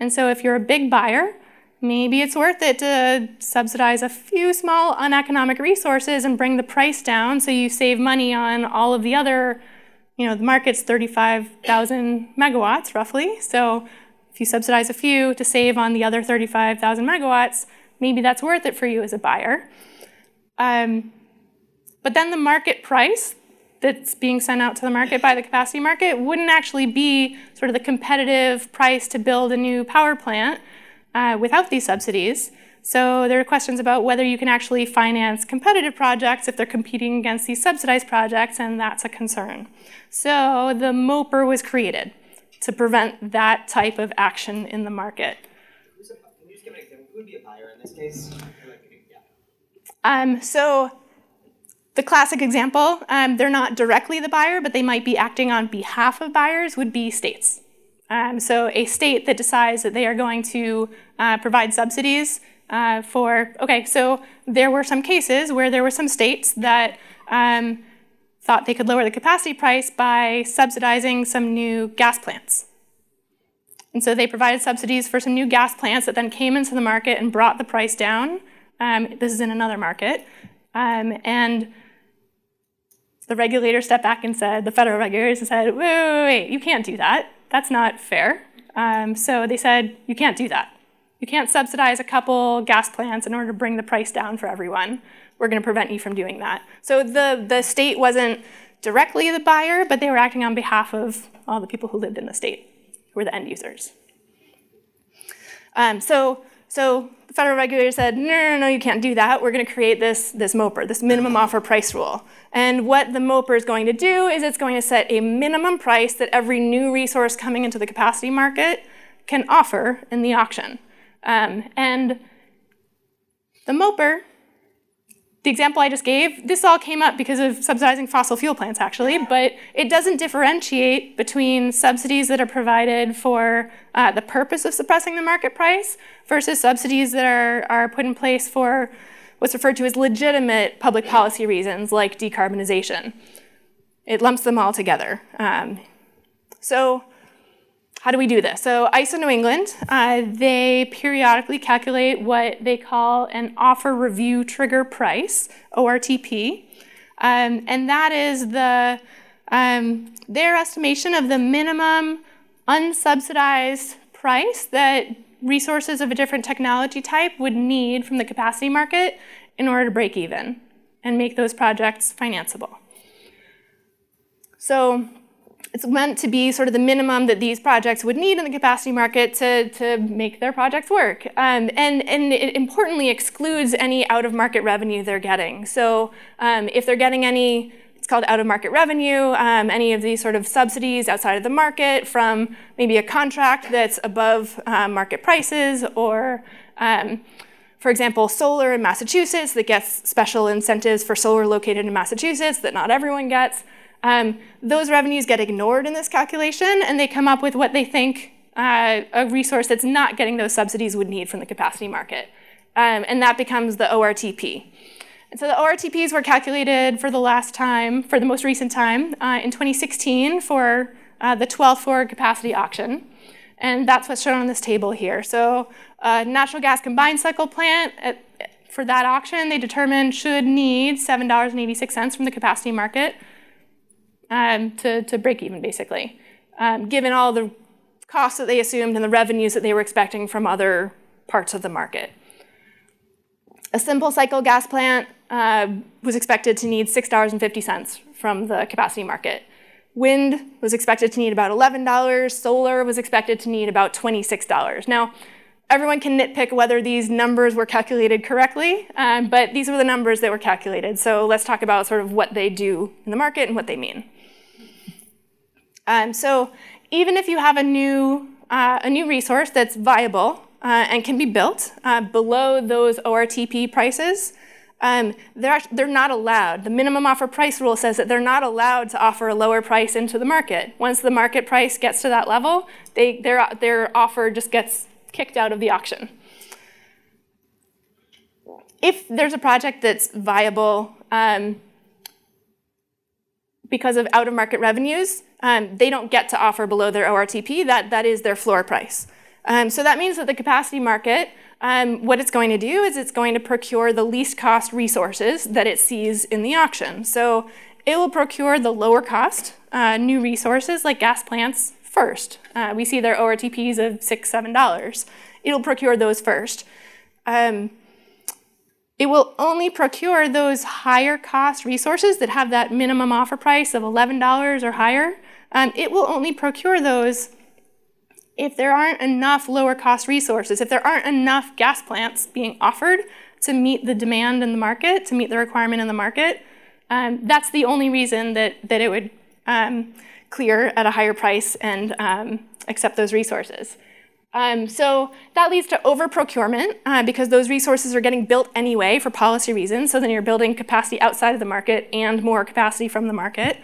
And so if you're a big buyer, maybe it's worth it to subsidize a few small uneconomic resources and bring the price down so you save money on all of the other, you know, the market's 35,000 megawatts roughly. So if you subsidize a few to save on the other 35,000 megawatts, maybe that's worth it for you as a buyer. But then the market price that's being sent out to the market by the capacity market wouldn't actually be sort of the competitive price to build a new power plant without these subsidies. So there are questions about whether you can actually finance competitive projects if they're competing against these subsidized projects, and that's a concern. So the MOPER was created to prevent that type of action in the market. Can you just give an example? Who would be a buyer in this case? So the classic example, they're not directly the buyer, but they might be acting on behalf of buyers, would be states. So a state that decides that they are going to provide subsidies for, okay, so there were some cases where there were some states that thought they could lower the capacity price by subsidizing some new gas plants. And so they provided subsidies for some new gas plants that then came into the market and brought the price down. This is in another market. And the regulator stepped back and said, the federal regulators said, wait, you can't do that. That's not fair. So they said, you can't do that. You can't subsidize a couple gas plants in order to bring the price down for everyone. We're going to prevent you from doing that. So the state wasn't directly the buyer, but they were acting on behalf of all the people who lived in the state, who were the end users. So the federal regulator said, no, you can't do that. We're going to create this MOPER, this minimum offer price rule. And what the MOPER is going to do is it's going to set a minimum price that every new resource coming into the capacity market can offer in the auction. And the MOPER, the example I just gave, this all came up because of subsidizing fossil fuel plants, actually, but it doesn't differentiate between subsidies that are provided for the purpose of suppressing the market price versus subsidies that are put in place for what's referred to as legitimate public policy reasons, like decarbonization. It lumps them all together. So how do we do this? So ISO New England, they periodically calculate what they call an offer review trigger price, ORTP. And that is their estimation of the minimum unsubsidized price that resources of a different technology type would need from the capacity market in order to break even and make those projects financeable. So it's meant to be sort of the minimum that these projects would need in the capacity market to make their projects work. And it importantly excludes any out-of-market revenue they're getting. So if they're getting any, it's called out-of-market revenue, any of these sort of subsidies outside of the market from maybe a contract that's above market prices, or for example, solar in Massachusetts that gets special incentives for solar located in Massachusetts that not everyone gets. Those revenues get ignored in this calculation, and they come up with what they think a resource that's not getting those subsidies would need from the capacity market. And that becomes the ORTP. And so the ORTPs were calculated for the last time, for the most recent time, in 2016 for the 12th forward capacity auction. And that's what's shown on this table here. So natural gas combined cycle plant, for that auction, they determined should need $7.86 from the capacity market. To break even, basically, given all the costs that they assumed and the revenues that they were expecting from other parts of the market. A simple cycle gas plant was expected to need $6.50 from the capacity market. Wind was expected to need about $11. Solar was expected to need about $26. Now, everyone can nitpick whether these numbers were calculated correctly, but these were the numbers that were calculated. So let's talk about sort of what they do in the market and what they mean. So even if you have a new a new resource that's viable and can be built below those ORTP prices, they're not allowed. The minimum offer price rule says that they're not allowed to offer a lower price into the market. Once the market price gets to that level, their offer just gets kicked out of the auction. If there's a project that's viable because of out-of-market revenues, they don't get to offer below their ORTP. That is their floor price. So that means that the capacity market, what it's going to do is it's going to procure the least cost resources that it sees in the auction. So it will procure the lower cost new resources like gas plants first. We see their ORTPs of $6, $7. It'll procure those first. It will only procure those higher cost resources that have that minimum offer price of $11 or higher. It will only procure those if there aren't enough lower cost resources, if there aren't enough gas plants being offered to meet the demand in the market, to meet the requirement in the market. That's the only reason that it would clear at a higher price and accept those resources. So that leads to over-procurement because those resources are getting built anyway for policy reasons, so then you're building capacity outside of the market and more capacity from the market.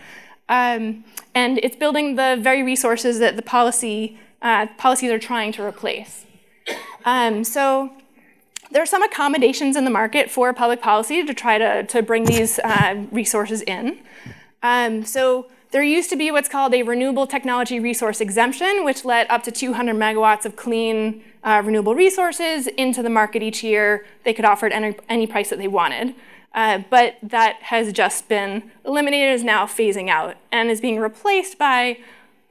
And it's building the very resources that the policies are trying to replace. So there are some accommodations in the market for public policy to try to bring these resources in. So there used to be what's called a renewable technology resource exemption, which let up to 200 megawatts of clean renewable resources into the market each year. They could offer it any price that they wanted. But that has just been eliminated, is now phasing out, and is being replaced by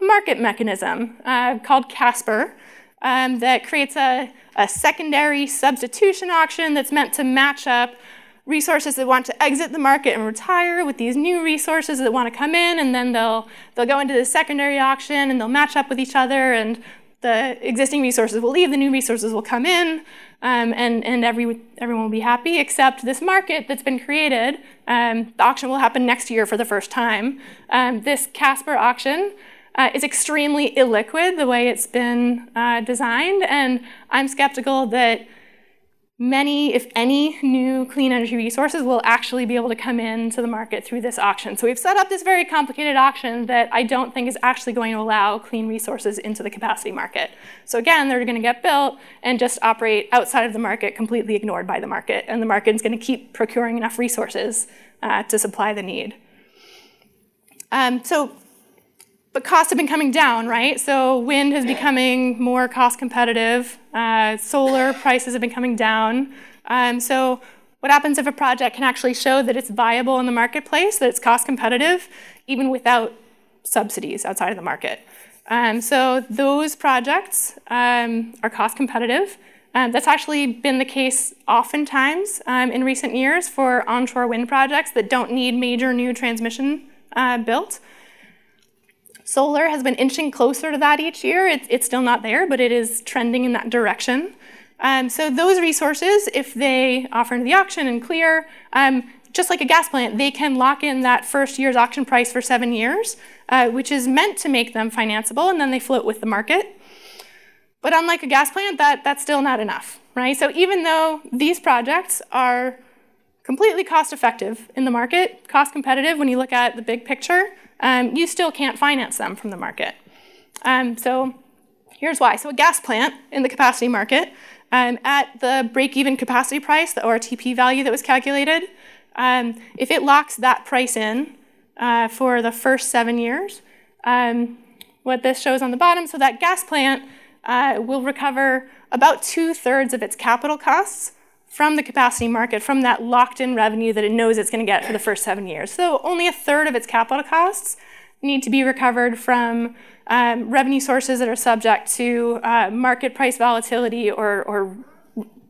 a market mechanism called Casper that creates a secondary substitution auction that's meant to match up resources that want to exit the market and retire with these new resources that want to come in, and then they'll go into the secondary auction and they'll match up with each other, and the existing resources will leave, the new resources will come in, and everyone will be happy, except this market that's been created. The auction will happen next year for the first time. This Casper auction is extremely illiquid the way it's been designed, and I'm skeptical that many, if any, new clean energy resources will actually be able to come into the market through this auction. So we've set up this very complicated auction that I don't think is actually going to allow clean resources into the capacity market. So again, they're going to get built and just operate outside of the market, completely ignored by the market, and the market is going to keep procuring enough resources to supply the need. But costs have been coming down, right? So wind is becoming more cost competitive. Solar prices have been coming down. So what happens if a project can actually show that it's viable in the marketplace, that it's cost competitive, even without subsidies outside of the market? So those projects are cost competitive. That's actually been the case oftentimes in recent years for onshore wind projects that don't need major new transmission built. Solar has been inching closer to that each year. It's still not there, but it is trending in that direction. So those resources, if they offer into the auction and clear, just like a gas plant, they can lock in that first year's auction price for 7 years, which is meant to make them financeable, and then they float with the market. But unlike a gas plant, that's still not enough, right? So even though these projects are completely cost effective in the market, cost competitive when you look at the big picture, you still can't finance them from the market. So here's why. So a gas plant in the capacity market, at the break-even capacity price, the ORTP value that was calculated, if it locks that price in for the first 7 years, what this shows on the bottom, so that gas plant will recover about 2/3 of its capital costs from the capacity market, from that locked-in revenue that it knows it's going to get for the first 7 years. So only 1/3 of its capital costs need to be recovered from revenue sources that are subject to market price volatility or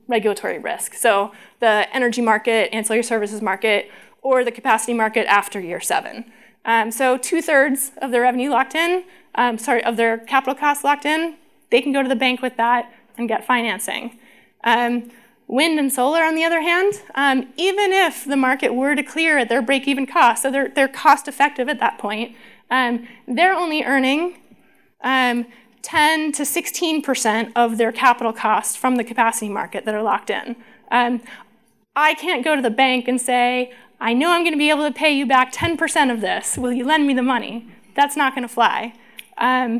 regulatory risk. So the energy market, ancillary services market, or the capacity market after year 7. So 2/3 of their revenue locked in, of their capital costs locked in, they can go to the bank with that and get financing. Wind and solar, on the other hand, even if the market were to clear at their break-even cost, so they're cost effective at that point, they're only earning 10 to 16% of their capital costs from the capacity market that are locked in. I can't go to the bank and say, I know I'm going to be able to pay you back 10% of this. Will you lend me the money? That's not going to fly.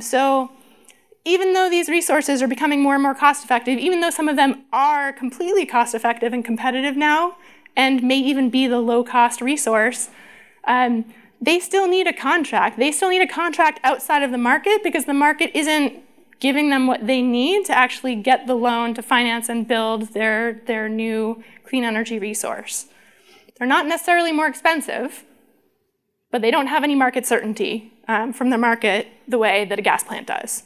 So even though these resources are becoming more and more cost effective, even though some of them are completely cost effective and competitive now, and may even be the low cost resource, they still need a contract. They still need a contract outside of the market because the market isn't giving them what they need to actually get the loan to finance and build their new clean energy resource. They're not necessarily more expensive, but they don't have any market certainty from the market the way that a gas plant does,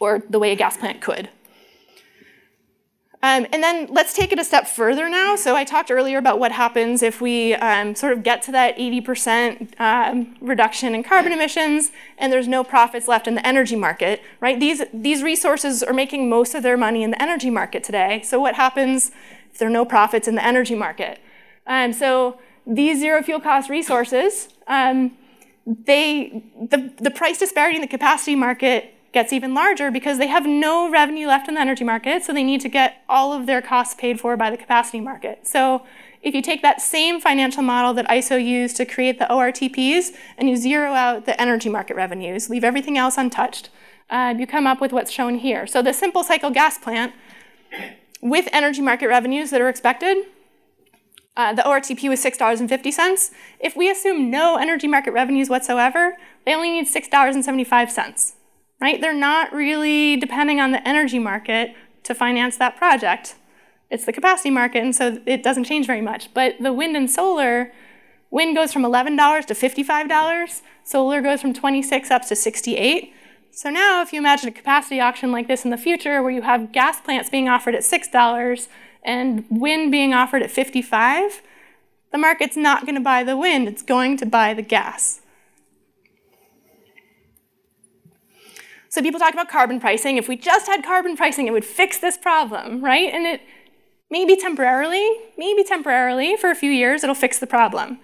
or the way a gas plant could. And then let's take it a step further now. So I talked earlier about what happens if we sort of get to that 80% reduction in carbon emissions and there's no profits left in the energy market, right? These resources are making most of their money in the energy market today. So what happens if there are no profits in the energy market? So these zero fuel cost resources, the price disparity in the capacity market gets even larger because they have no revenue left in the energy market, so they need to get all of their costs paid for by the capacity market. So if you take that same financial model that ISO used to create the ORTPs and you zero out the energy market revenues, leave everything else untouched, you come up with what's shown here. So the simple cycle gas plant with energy market revenues that are expected, the ORTP was $6.50. If we assume no energy market revenues whatsoever, they only need $6.75. Right? They're not really depending on the energy market to finance that project. It's the capacity market, and so it doesn't change very much. But the wind and solar, wind goes from $11 to $55. Solar goes from $26 up to $68. So now if you imagine a capacity auction like this in the future where you have gas plants being offered at $6 and wind being offered at $55, the market's not going to buy the wind. It's going to buy the gas. So people talk about carbon pricing. If we just had carbon pricing, it would fix this problem, right? And it maybe temporarily, for a few years, it'll fix the problem.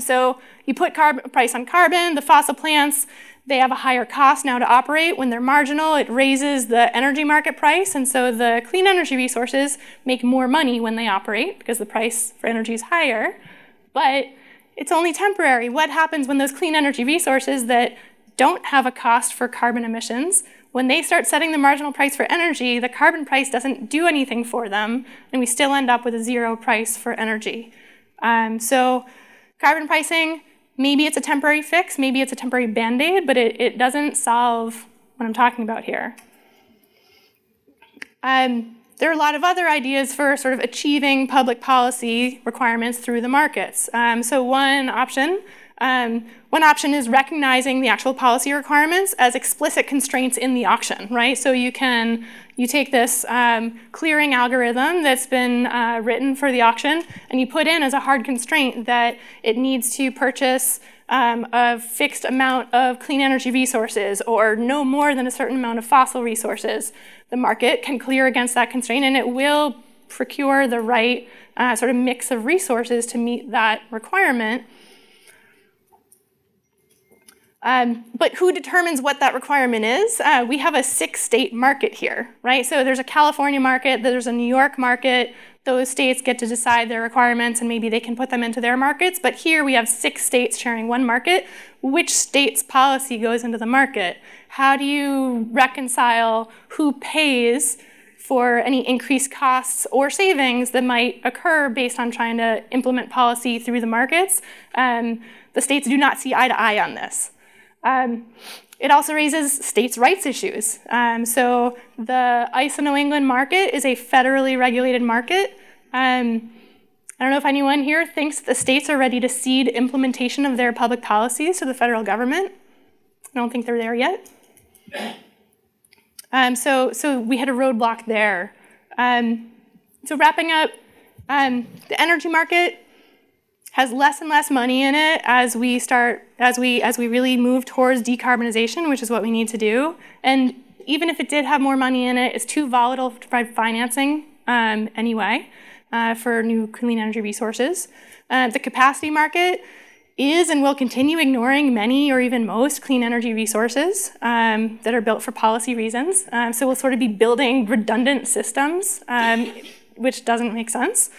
So you put carbon price on carbon. The fossil plants, they have a higher cost now to operate. When they're marginal, it raises the energy market price. And so the clean energy resources make more money when they operate because the price for energy is higher. But it's only temporary. What happens when those clean energy resources that don't have a cost for carbon emissions, when they start setting the marginal price for energy, the carbon price doesn't do anything for them, and we still end up with a zero price for energy. So carbon pricing, maybe it's a temporary fix, maybe it's a temporary Band-Aid, but it doesn't solve what I'm talking about here. There are a lot of other ideas for sort of achieving public policy requirements through the markets. So one option is recognizing the actual policy requirements as explicit constraints in the auction, right? So you take this clearing algorithm that's been written for the auction, and you put in as a hard constraint that it needs to purchase a fixed amount of clean energy resources or no more than a certain amount of fossil resources. The market can clear against that constraint, and it will procure the right sort of mix of resources to meet that requirement. But who determines what that requirement is? We have a 6-state market here, right? So there's a California market, there's a New York market. Those states get to decide their requirements, and maybe they can put them into their markets. But here we have 6 states sharing one market. Which state's policy goes into the market? How do you reconcile who pays for any increased costs or savings that might occur based on trying to implement policy through the markets? The states do not see eye to eye on this. It also raises states' rights issues. So the ISO New England market is a federally regulated market. I don't know if anyone here thinks the states are ready to cede implementation of their public policies to the federal government. I don't think they're there yet. So we hit a roadblock there. So wrapping up, the energy market has less and less money in it as we really move towards decarbonization, which is what we need to do. And even if it did have more money in it, it's too volatile to provide financing anyway for new clean energy resources. The capacity market is and will continue ignoring many or even most clean energy resources that are built for policy reasons. So we'll sort of be building redundant systems, which doesn't make sense.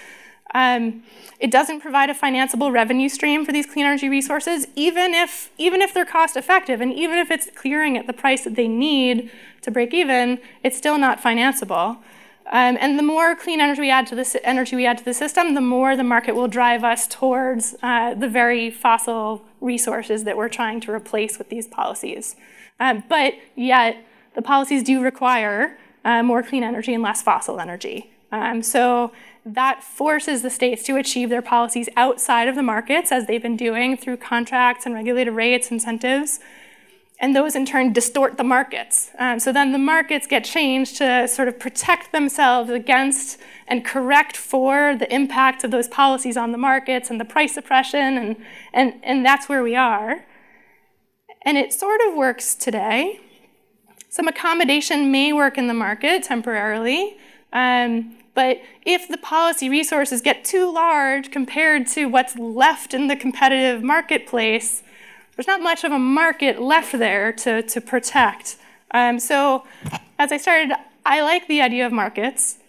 It doesn't provide a financeable revenue stream for these clean energy resources, even if they're cost effective and even if it's clearing at the price that they need to break even, it's still not financeable. And the more clean energy we add to the system, the more the market will drive us towards the very fossil resources that we're trying to replace with these policies. But yet, the policies do require more clean energy and less fossil energy. So that forces the states to achieve their policies outside of the markets, as they've been doing through contracts and regulated rates, incentives. And those in turn distort the markets. So then the markets get changed to sort of protect themselves against and correct for the impacts of those policies on the markets and the price suppression, and that's where we are. And it sort of works today. Some accommodation may work in the market temporarily, but if the policy resources get too large compared to what's left in the competitive marketplace, there's not much of a market left there to protect. So as I started, I like the idea of markets.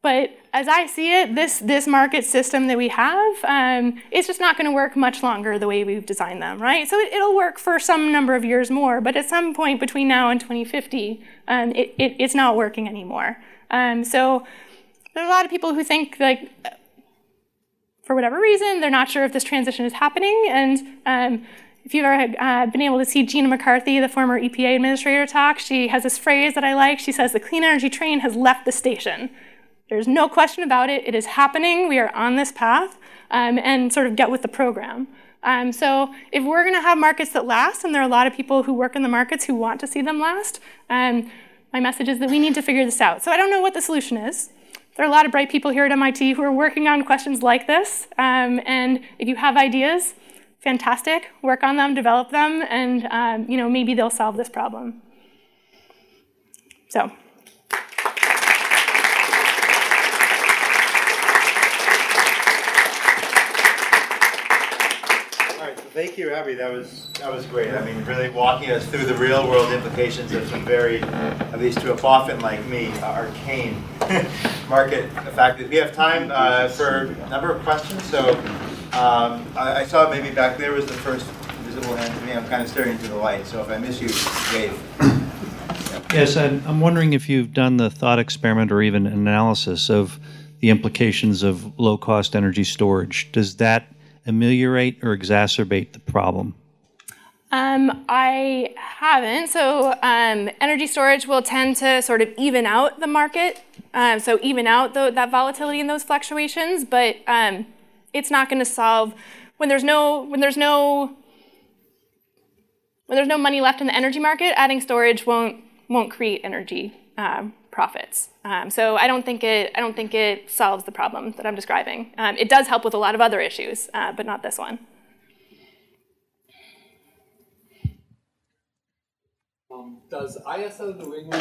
But as I see it, this market system that we have, it's just not going to work much longer the way we've designed them, right? So it'll work for some number of years more. But at some point between now and 2050, it's not working anymore. So there are a lot of people who think, like, for whatever reason, they're not sure if this transition is happening. And if you've ever been able to see Gina McCarthy, the former EPA administrator, talk, she has this phrase that I like. She says, the clean energy train has left the station. There's no question about it. It is happening. We are on this path, and sort of get with the program. So if we're going to have markets that last, and there are a lot of people who work in the markets who want to see them last, my message is that we need to figure this out. So I don't know what the solution is. There are a lot of bright people here at MIT who are working on questions like this. And if you have ideas, fantastic. Work on them, develop them, and maybe they'll solve this problem. So all right, so thank you, Abby. That was great. I mean, really walking us through the real world implications of some very, at least to a boffin like me, arcane market factors. We have time for a number of questions, so. I saw maybe back there was the first visible hand to me. I'm kind of staring into the light, so if I miss you, Dave. Yeah. Yes, I'm wondering if you've done the thought experiment or even analysis of the implications of low-cost energy storage. Does that ameliorate or exacerbate the problem? I haven't. So energy storage will tend to sort of even out the market, so even out that volatility and those fluctuations, but it's not going to solve when there's no money left in the energy market. Adding storage won't create energy profits. So I don't think it solves the problem that I'm describing. It does help with a lot of other issues, but not this one. Does ISO New England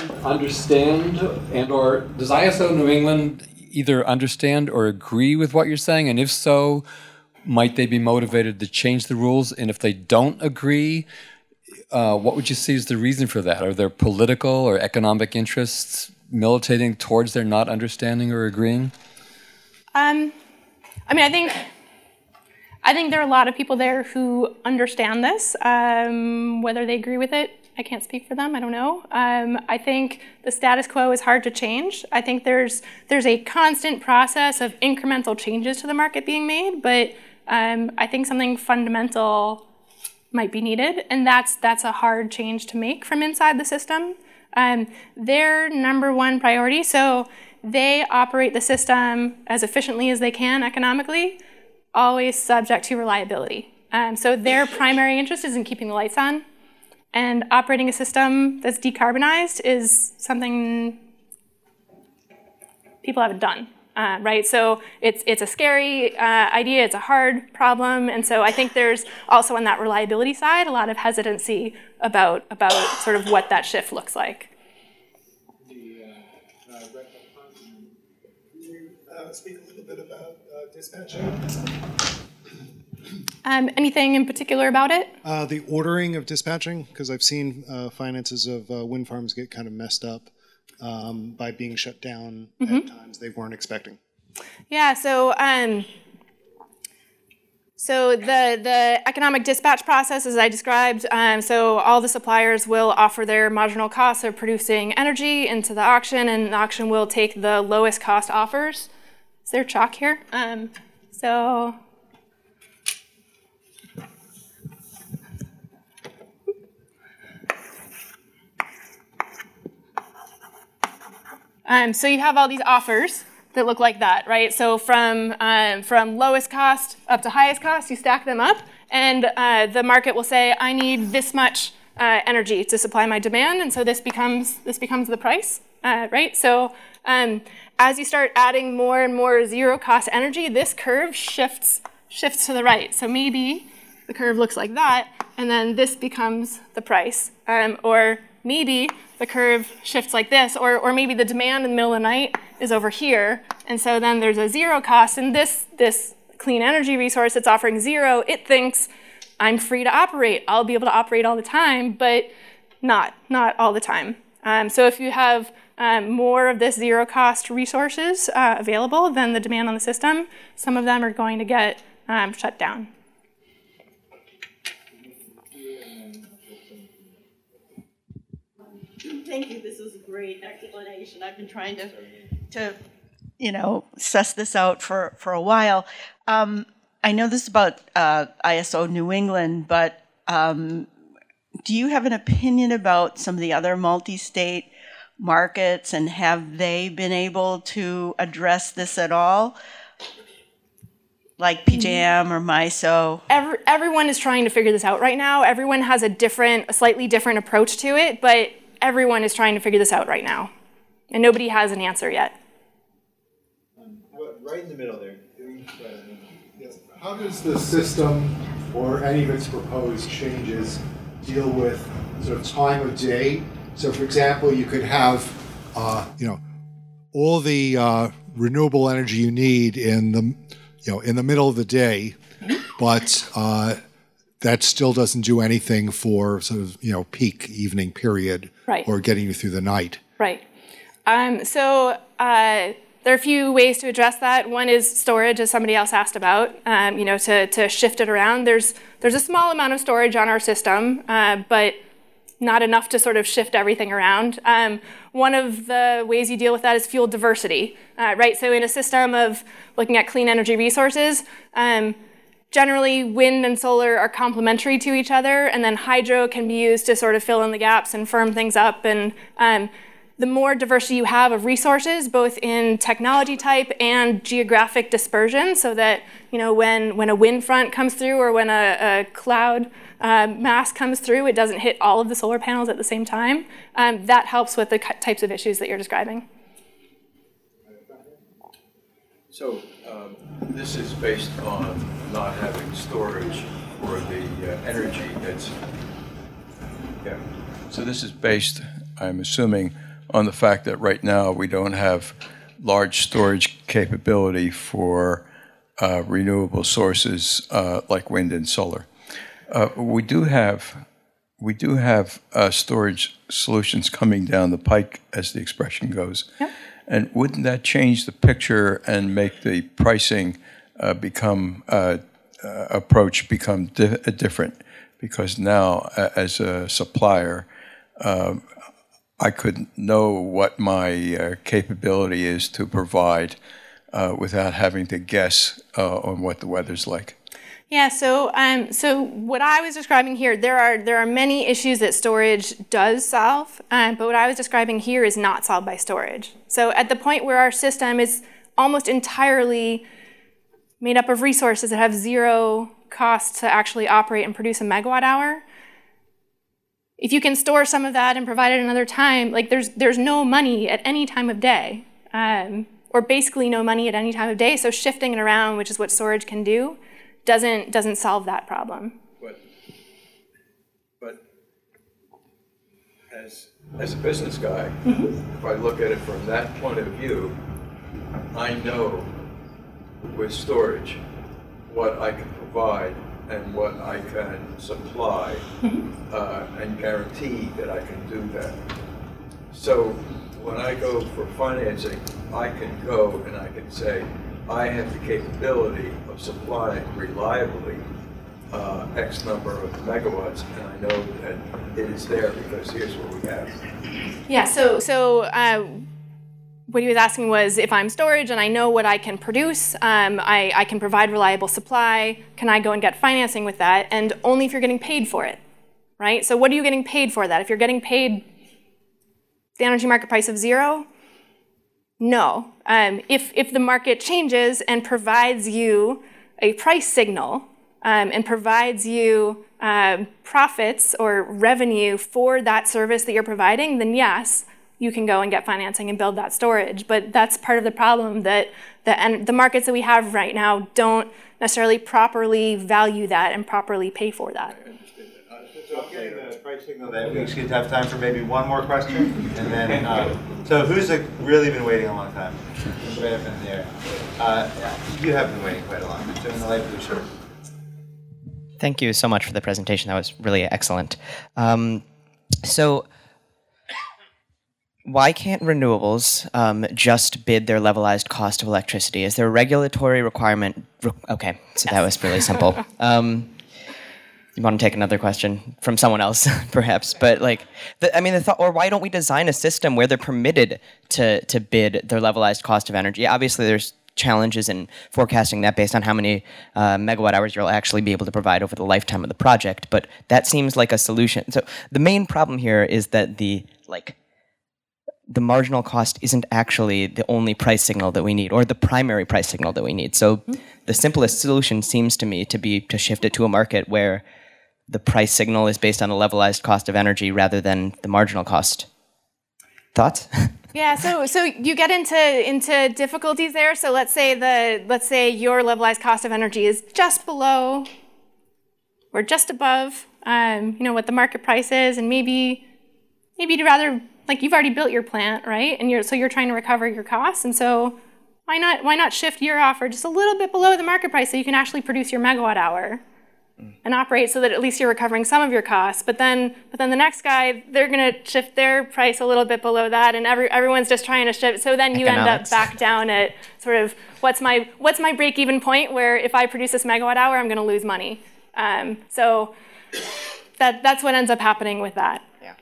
does ISO New England either understand or agree with what you're saying? And if so, might they be motivated to change the rules? And if they don't agree, what would you see as the reason for that? Are there political or economic interests militating towards their not understanding or agreeing? I think there are a lot of people there who understand this. Whether they agree with it, I can't speak for them, I don't know. I think the status quo is hard to change. I think there's a constant process of incremental changes to the market being made, but I think something fundamental might be needed, and that's a hard change to make from inside the system. Their number one priority, so they operate the system as efficiently as they can economically, always subject to reliability. So their primary interest is in keeping the lights on. And operating a system that's decarbonized is something people haven't done, right? So it's a scary idea, it's a hard problem, and so I think there's also on that reliability side a lot of hesitancy about sort of what that shift looks like. Can you speak a little bit about dispatch? Anything in particular about it? The ordering of dispatching, because I've seen finances of wind farms get kind of messed up by being shut down at times they weren't expecting. Yeah, so the economic dispatch process, as I described, so all the suppliers will offer their marginal costs of producing energy into the auction, and the auction will take the lowest cost offers. Is there chalk here? So you have all these offers that look like that, right? So from lowest cost up to highest cost, you stack them up, and the market will say, I need this much energy to supply my demand, and so this becomes the price, right? So as you start adding more and more zero cost energy, this curve shifts to the right. So maybe the curve looks like that, and then this becomes the price, or maybe the curve shifts like this, or maybe the demand in the middle of the night is over here, and so then there's a zero cost, and this clean energy resource that's offering zero, it thinks, I'm free to operate, I'll be able to operate all the time, but not all the time. So if you have more of this zero cost resources available than the demand on the system, some of them are going to get shut down. Thank you. This was a great explanation. I've been trying to suss this out for a while. I know this is about ISO New England, but do you have an opinion about some of the other multi-state markets, and have they been able to address this at all? Like PJM or MISO? Everyone is trying to figure this out right now. Everyone has a slightly different approach to it, but everyone is trying to figure this out right now, and nobody has an answer yet. Right in the middle there. How does the system, or any of its proposed changes, deal with sort of time of day? So, for example, you could have, all the renewable energy you need in the middle of the day, but that still doesn't do anything for sort of, peak evening period, right, or getting you through the night. Right. There are a few ways to address that. One is storage, as somebody else asked about, to shift it around. There's a small amount of storage on our system, but not enough to sort of shift everything around. One of the ways you deal with that is fuel diversity, right? So in a system of looking at clean energy resources, generally, wind and solar are complementary to each other, and then hydro can be used to sort of fill in the gaps and firm things up. And the more diversity you have of resources, both in technology type and geographic dispersion, so that when a wind front comes through or when a cloud mass comes through, it doesn't hit all of the solar panels at the same time. That helps with the types of issues that you're describing. So this is based on not having storage for the energy that's, yeah. So this is based, I'm assuming, on the fact that right now we don't have large storage capability for renewable sources like wind and solar. We do have storage solutions coming down the pike, as the expression goes. Yep. And wouldn't that change the picture and make the pricing different? Because now, as a supplier, I couldn't know what my capability is to provide without having to guess on what the weather's like. Yeah, so what I was describing here, there are many issues that storage does solve, but what I was describing here is not solved by storage. So at the point where our system is almost entirely made up of resources that have zero cost to actually operate and produce a megawatt hour, if you can store some of that and provide it another time, like there's no money at any time of day, or basically no money at any time of day, so shifting it around, which is what storage can do, doesn't solve that problem. But as a business guy, if I look at it from that point of view, I know with storage what I can provide and what I can supply, and guarantee that I can do that. So when I go for financing, I can go and I can say, I have the capability of supplying reliably X number of megawatts, and I know that it is there because here's what we have. Yeah, so what he was asking was, if I'm storage and I know what I can produce, I can provide reliable supply, can I go and get financing with that? And only if you're getting paid for it, right? So what are you getting paid for that? If you're getting paid the energy market price of zero, no. If the market changes and provides you a price signal and provides you profits or revenue for that service that you're providing, then yes, you can go and get financing and build that storage. But that's part of the problem, that the markets that we have right now don't necessarily properly value that and properly pay for that. So I'm getting the price signal that we should have time for maybe one more question, and then so who's really been waiting a long time? Right up in there. You have been waiting quite a long time. So in the light blue shirt. Thank you so much for the presentation. That was really excellent. So, why can't renewables just bid their levelized cost of electricity? Is there a regulatory requirement? Okay, so that was really simple. You want to take another question from someone else, perhaps? But or why don't we design a system where they're permitted to bid their levelized cost of energy? Obviously, there's challenges in forecasting that based on how many megawatt hours you'll actually be able to provide over the lifetime of the project, but that seems like a solution. So the main problem here is that the marginal cost isn't actually the only price signal that we need, or the primary price signal that we need. So the simplest solution seems to me to be to shift it to a market where the price signal is based on a levelized cost of energy rather than the marginal cost. Thoughts? Yeah, so you get into difficulties there. So let's say your levelized cost of energy is just below or just above, what the market price is, and maybe you'd rather, you've already built your plant, right? And you're trying to recover your costs, and so why not shift your offer just a little bit below the market price so you can actually produce your megawatt hour and operate so that at least you're recovering some of your costs. But then the next guy, they're going to shift their price a little bit below that, and everyone's just trying to shift. So then you end up back down at sort of what's my break-even point, where if I produce this megawatt hour, I'm going to lose money. So that's what ends up happening with that. Yeah.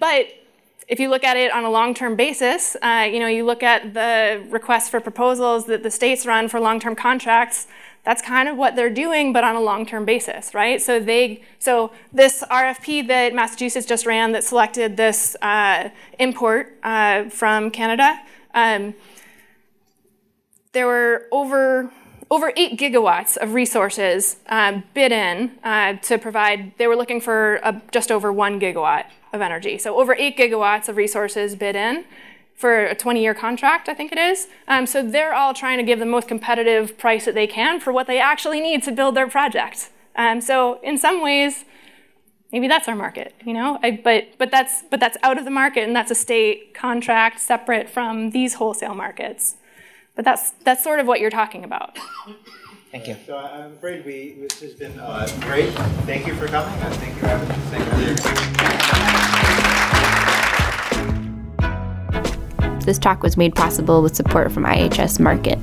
But if you look at it on a long-term basis, you look at the requests for proposals that the states run for long-term contracts, that's kind of what they're doing, but on a long-term basis, right? So this RFP that Massachusetts just ran that selected this import from Canada, there were over 8 gigawatts of resources bid in to provide. They were looking for just over 1 gigawatt of energy. So over 8 gigawatts of resources bid in for a 20-year contract, I think it is. So they're all trying to give the most competitive price that they can for what they actually need to build their project. So in some ways, maybe that's our market, But that's out of the market, and that's a state contract separate from these wholesale markets. But that's sort of what you're talking about. Thank you. So I'm afraid this has been great. Thank you for coming. Thank you, Robin. Thank you. This talk was made possible with support from IHS Market.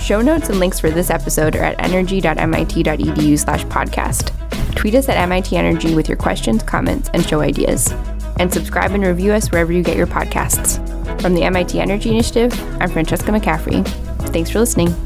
Show notes and links for this episode are at energy.mit.edu/podcast. Tweet us at MIT Energy with your questions, comments, and show ideas. And subscribe and review us wherever you get your podcasts. From the MIT Energy Initiative, I'm Francesca McCaffrey. Thanks for listening.